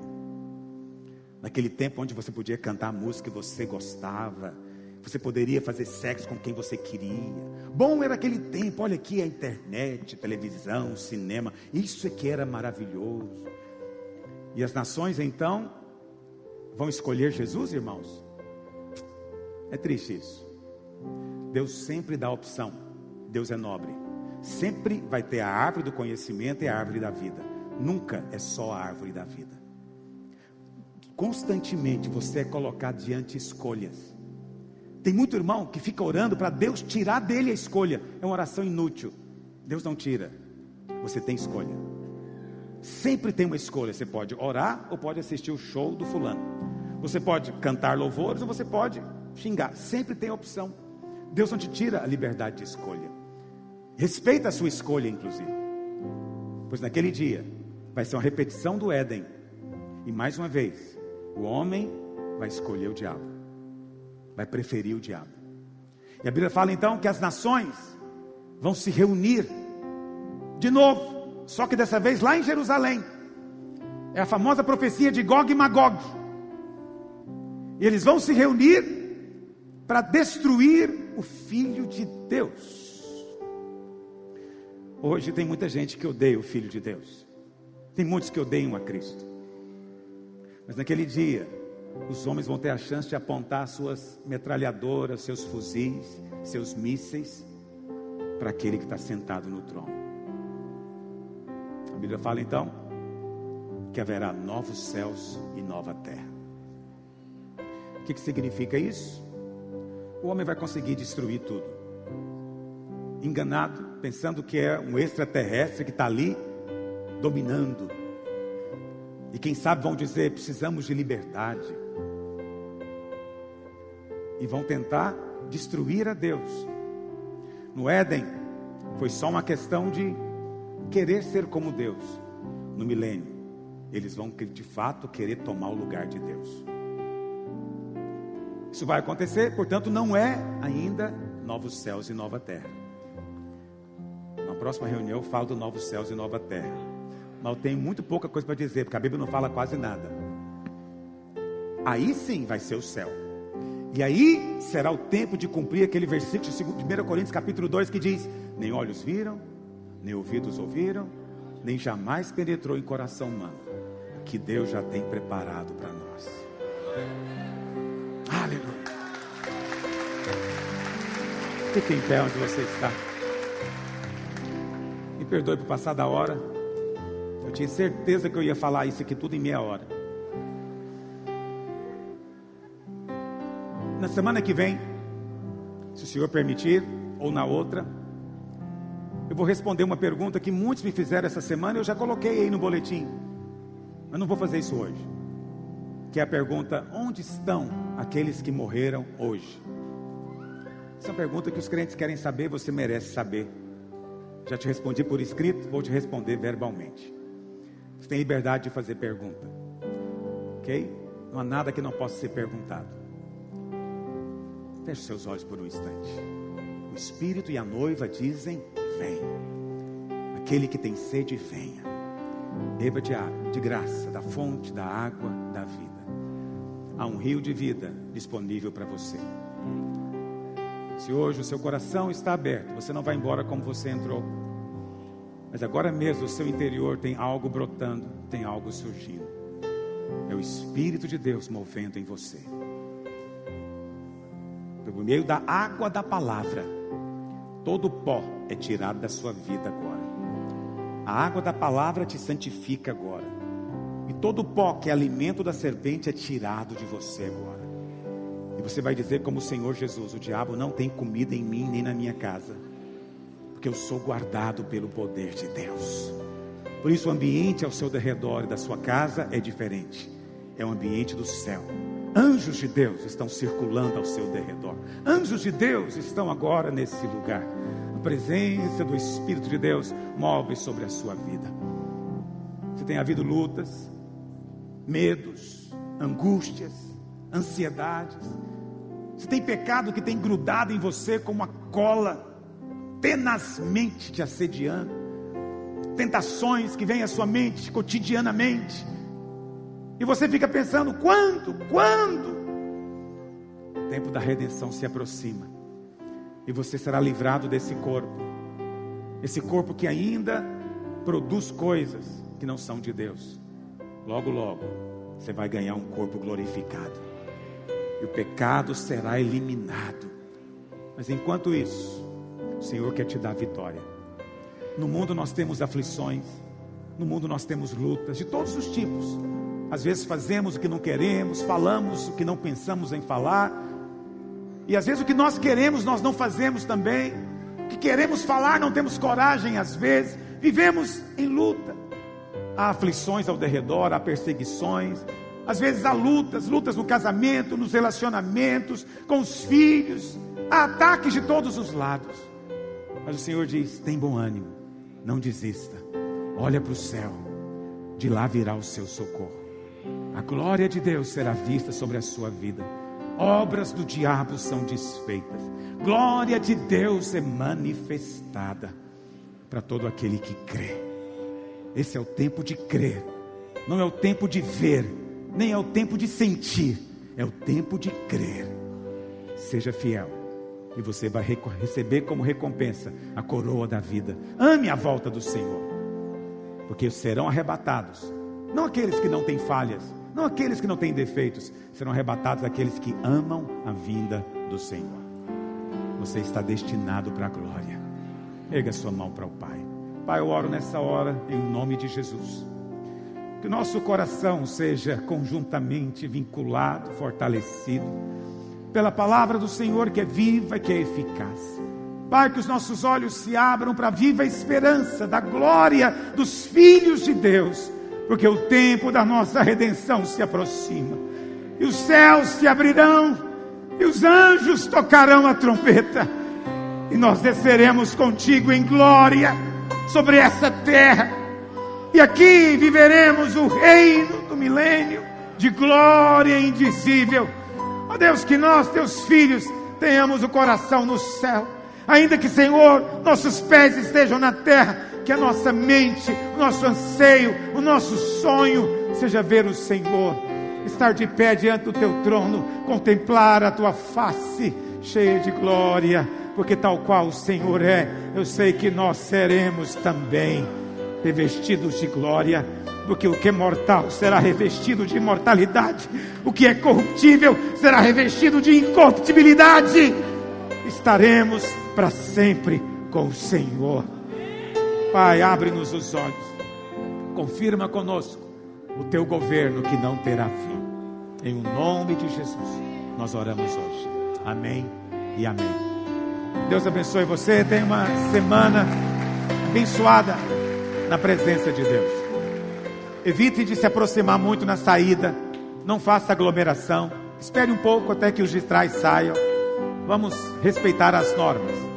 Naquele tempo onde você podia cantar a música que você gostava, você poderia fazer sexo com quem você queria. Bom era aquele tempo. Olha aqui a internet, televisão, cinema. Isso é que era maravilhoso. E as nações então vão escolher Jesus, irmãos? É triste isso. Deus sempre dá opção. Deus é nobre. Sempre vai ter a árvore do conhecimento e a árvore da vida. Nunca é só a árvore da vida. Constantemente você é colocado diante de escolhas. Tem muito irmão que fica orando para Deus tirar dele a escolha. É uma oração inútil. Deus não tira. Você tem escolha. Sempre tem uma escolha. Você pode orar ou pode assistir o show do fulano. Você pode cantar louvores ou você pode xingar. Sempre tem opção. Deus não te tira a liberdade de escolha. Respeita a sua escolha, inclusive. Pois naquele dia vai ser uma repetição do Éden. E mais uma vez, o homem vai escolher o diabo. Vai preferir o diabo. E a Bíblia fala então que as nações vão se reunir de novo, só que dessa vez lá em Jerusalém. É a famosa profecia de Gog e Magog. E eles vão se reunir para destruir o Filho de Deus. Hoje tem muita gente que odeia o Filho de Deus. Tem muitos que odeiam a Cristo. Mas naquele dia os homens vão ter a chance de apontar suas metralhadoras, seus fuzis, seus mísseis para aquele que está sentado no trono. A Bíblia fala então que haverá novos céus e nova terra. O que, que significa isso? O homem vai conseguir destruir tudo. Enganado, pensando que é um extraterrestre que está ali dominando. E quem sabe vão dizer, precisamos de liberdade. E vão tentar destruir a Deus. No Éden, foi só uma questão de querer ser como Deus. No milênio, eles vão de fato querer tomar o lugar de Deus. Isso vai acontecer, portanto não é ainda novos céus e nova terra. Na próxima reunião eu falo do novos céus e nova terra. Mas eu tenho muito pouca coisa para dizer, porque a Bíblia não fala quase nada. Aí sim vai ser o céu. E aí será o tempo de cumprir aquele versículo de primeira Coríntios capítulo dois que diz: nem olhos viram, nem ouvidos ouviram, nem jamais penetrou em coração humano o que Deus já tem preparado para nós. Aleluia. Fique em pé onde você está. Me perdoe por passar da hora. Eu tinha certeza que eu ia falar isso aqui tudo em meia hora. Na semana que vem, se o Senhor permitir, ou na outra, eu vou responder uma pergunta que muitos me fizeram essa semana. Eu já coloquei aí no boletim, mas não vou fazer isso hoje. Que é a pergunta: onde estão aqueles que morreram hoje? Essa é uma pergunta que os crentes querem saber. Você merece saber. Já te respondi por escrito, vou te responder verbalmente. Você tem liberdade de fazer pergunta, ok? Não há nada que não possa ser perguntado. Feche seus olhos por um instante. O Espírito e a noiva dizem: vem. Aquele que tem sede, venha. Beba de, de graça da fonte da água da vida. Há um rio de vida disponível para você. Se hoje o seu coração está aberto, você não vai embora como você entrou. Mas agora mesmo o seu interior tem algo brotando, tem algo surgindo. É o Espírito de Deus movendo em você. Pelo meio da água da palavra, todo o pó é tirado da sua vida agora. A água da palavra te santifica agora. E todo o pó que é alimento da serpente é tirado de você agora. E você vai dizer como o Senhor Jesus: o diabo não tem comida em mim nem na minha casa. Porque eu sou guardado pelo poder de Deus. Por isso o ambiente ao seu derredor e da sua casa é diferente. É um ambiente do céu. Anjos de Deus estão circulando ao seu derredor. Anjos de Deus estão agora nesse lugar. A presença do Espírito de Deus move sobre a sua vida. Se tem havido lutas, medos, angústias, ansiedades, se tem pecado que tem grudado em você como uma cola, tenazmente te assediando, tentações que vêm à sua mente cotidianamente, E você fica pensando, quando? Quando? O tempo da redenção se aproxima. E você será livrado desse corpo. Esse corpo que ainda produz coisas que não são de Deus. Logo, logo, você vai ganhar um corpo glorificado. E o pecado será eliminado. Mas enquanto isso, o Senhor quer te dar vitória. No mundo nós temos aflições. No mundo nós temos lutas de todos os tipos. Às vezes fazemos o que não queremos, falamos o que não pensamos em falar, e às vezes o que nós queremos nós não fazemos também, o que queremos falar não temos coragem às vezes, vivemos em luta, há aflições ao derredor, há perseguições, às vezes há lutas, lutas no casamento, nos relacionamentos, com os filhos, há ataques de todos os lados, mas o Senhor diz, tem bom ânimo, não desista, olha para o céu, de lá virá o seu socorro. A glória de Deus será vista sobre a sua vida. Obras do diabo são desfeitas. Glória de Deus é manifestada para todo aquele que crê. Esse é o tempo de crer. Não é o tempo de ver, nem é o tempo de sentir. É o tempo de crer. Seja fiel e você vai receber como recompensa a coroa da vida. Ame a volta do Senhor, porque serão arrebatados. Não aqueles que não têm falhas, não aqueles que não têm defeitos, serão arrebatados aqueles que amam a vinda do Senhor. Você está destinado para a glória. Erga sua mão para o Pai. Pai, eu oro nessa hora em nome de Jesus. Que o nosso coração seja conjuntamente vinculado, fortalecido pela palavra do Senhor que é viva e que é eficaz. Pai, que os nossos olhos se abram para a viva esperança da glória dos filhos de Deus. Porque o tempo da nossa redenção se aproxima, e os céus se abrirão, e os anjos tocarão a trombeta, e nós desceremos contigo em glória sobre essa terra, e aqui viveremos o reino do milênio de glória indizível. Ó Deus, que nós, teus filhos, tenhamos o coração no céu, ainda que, Senhor, nossos pés estejam na terra. Que a nossa mente, o nosso anseio, o nosso sonho seja ver o Senhor, estar de pé diante do teu trono, contemplar a tua face cheia de glória, porque tal qual o Senhor é, eu sei que nós seremos também revestidos de glória, porque o que é mortal será revestido de imortalidade, o que é corruptível será revestido de incorruptibilidade, estaremos para sempre com o Senhor. Pai, abre-nos os olhos, confirma conosco o teu governo que não terá fim, em o nome de Jesus, nós oramos hoje, amém e amém. Deus abençoe você, tenha uma semana abençoada na presença de Deus, evite de se aproximar muito na saída, não faça aglomeração, espere um pouco até que os de trás saiam, vamos respeitar as normas.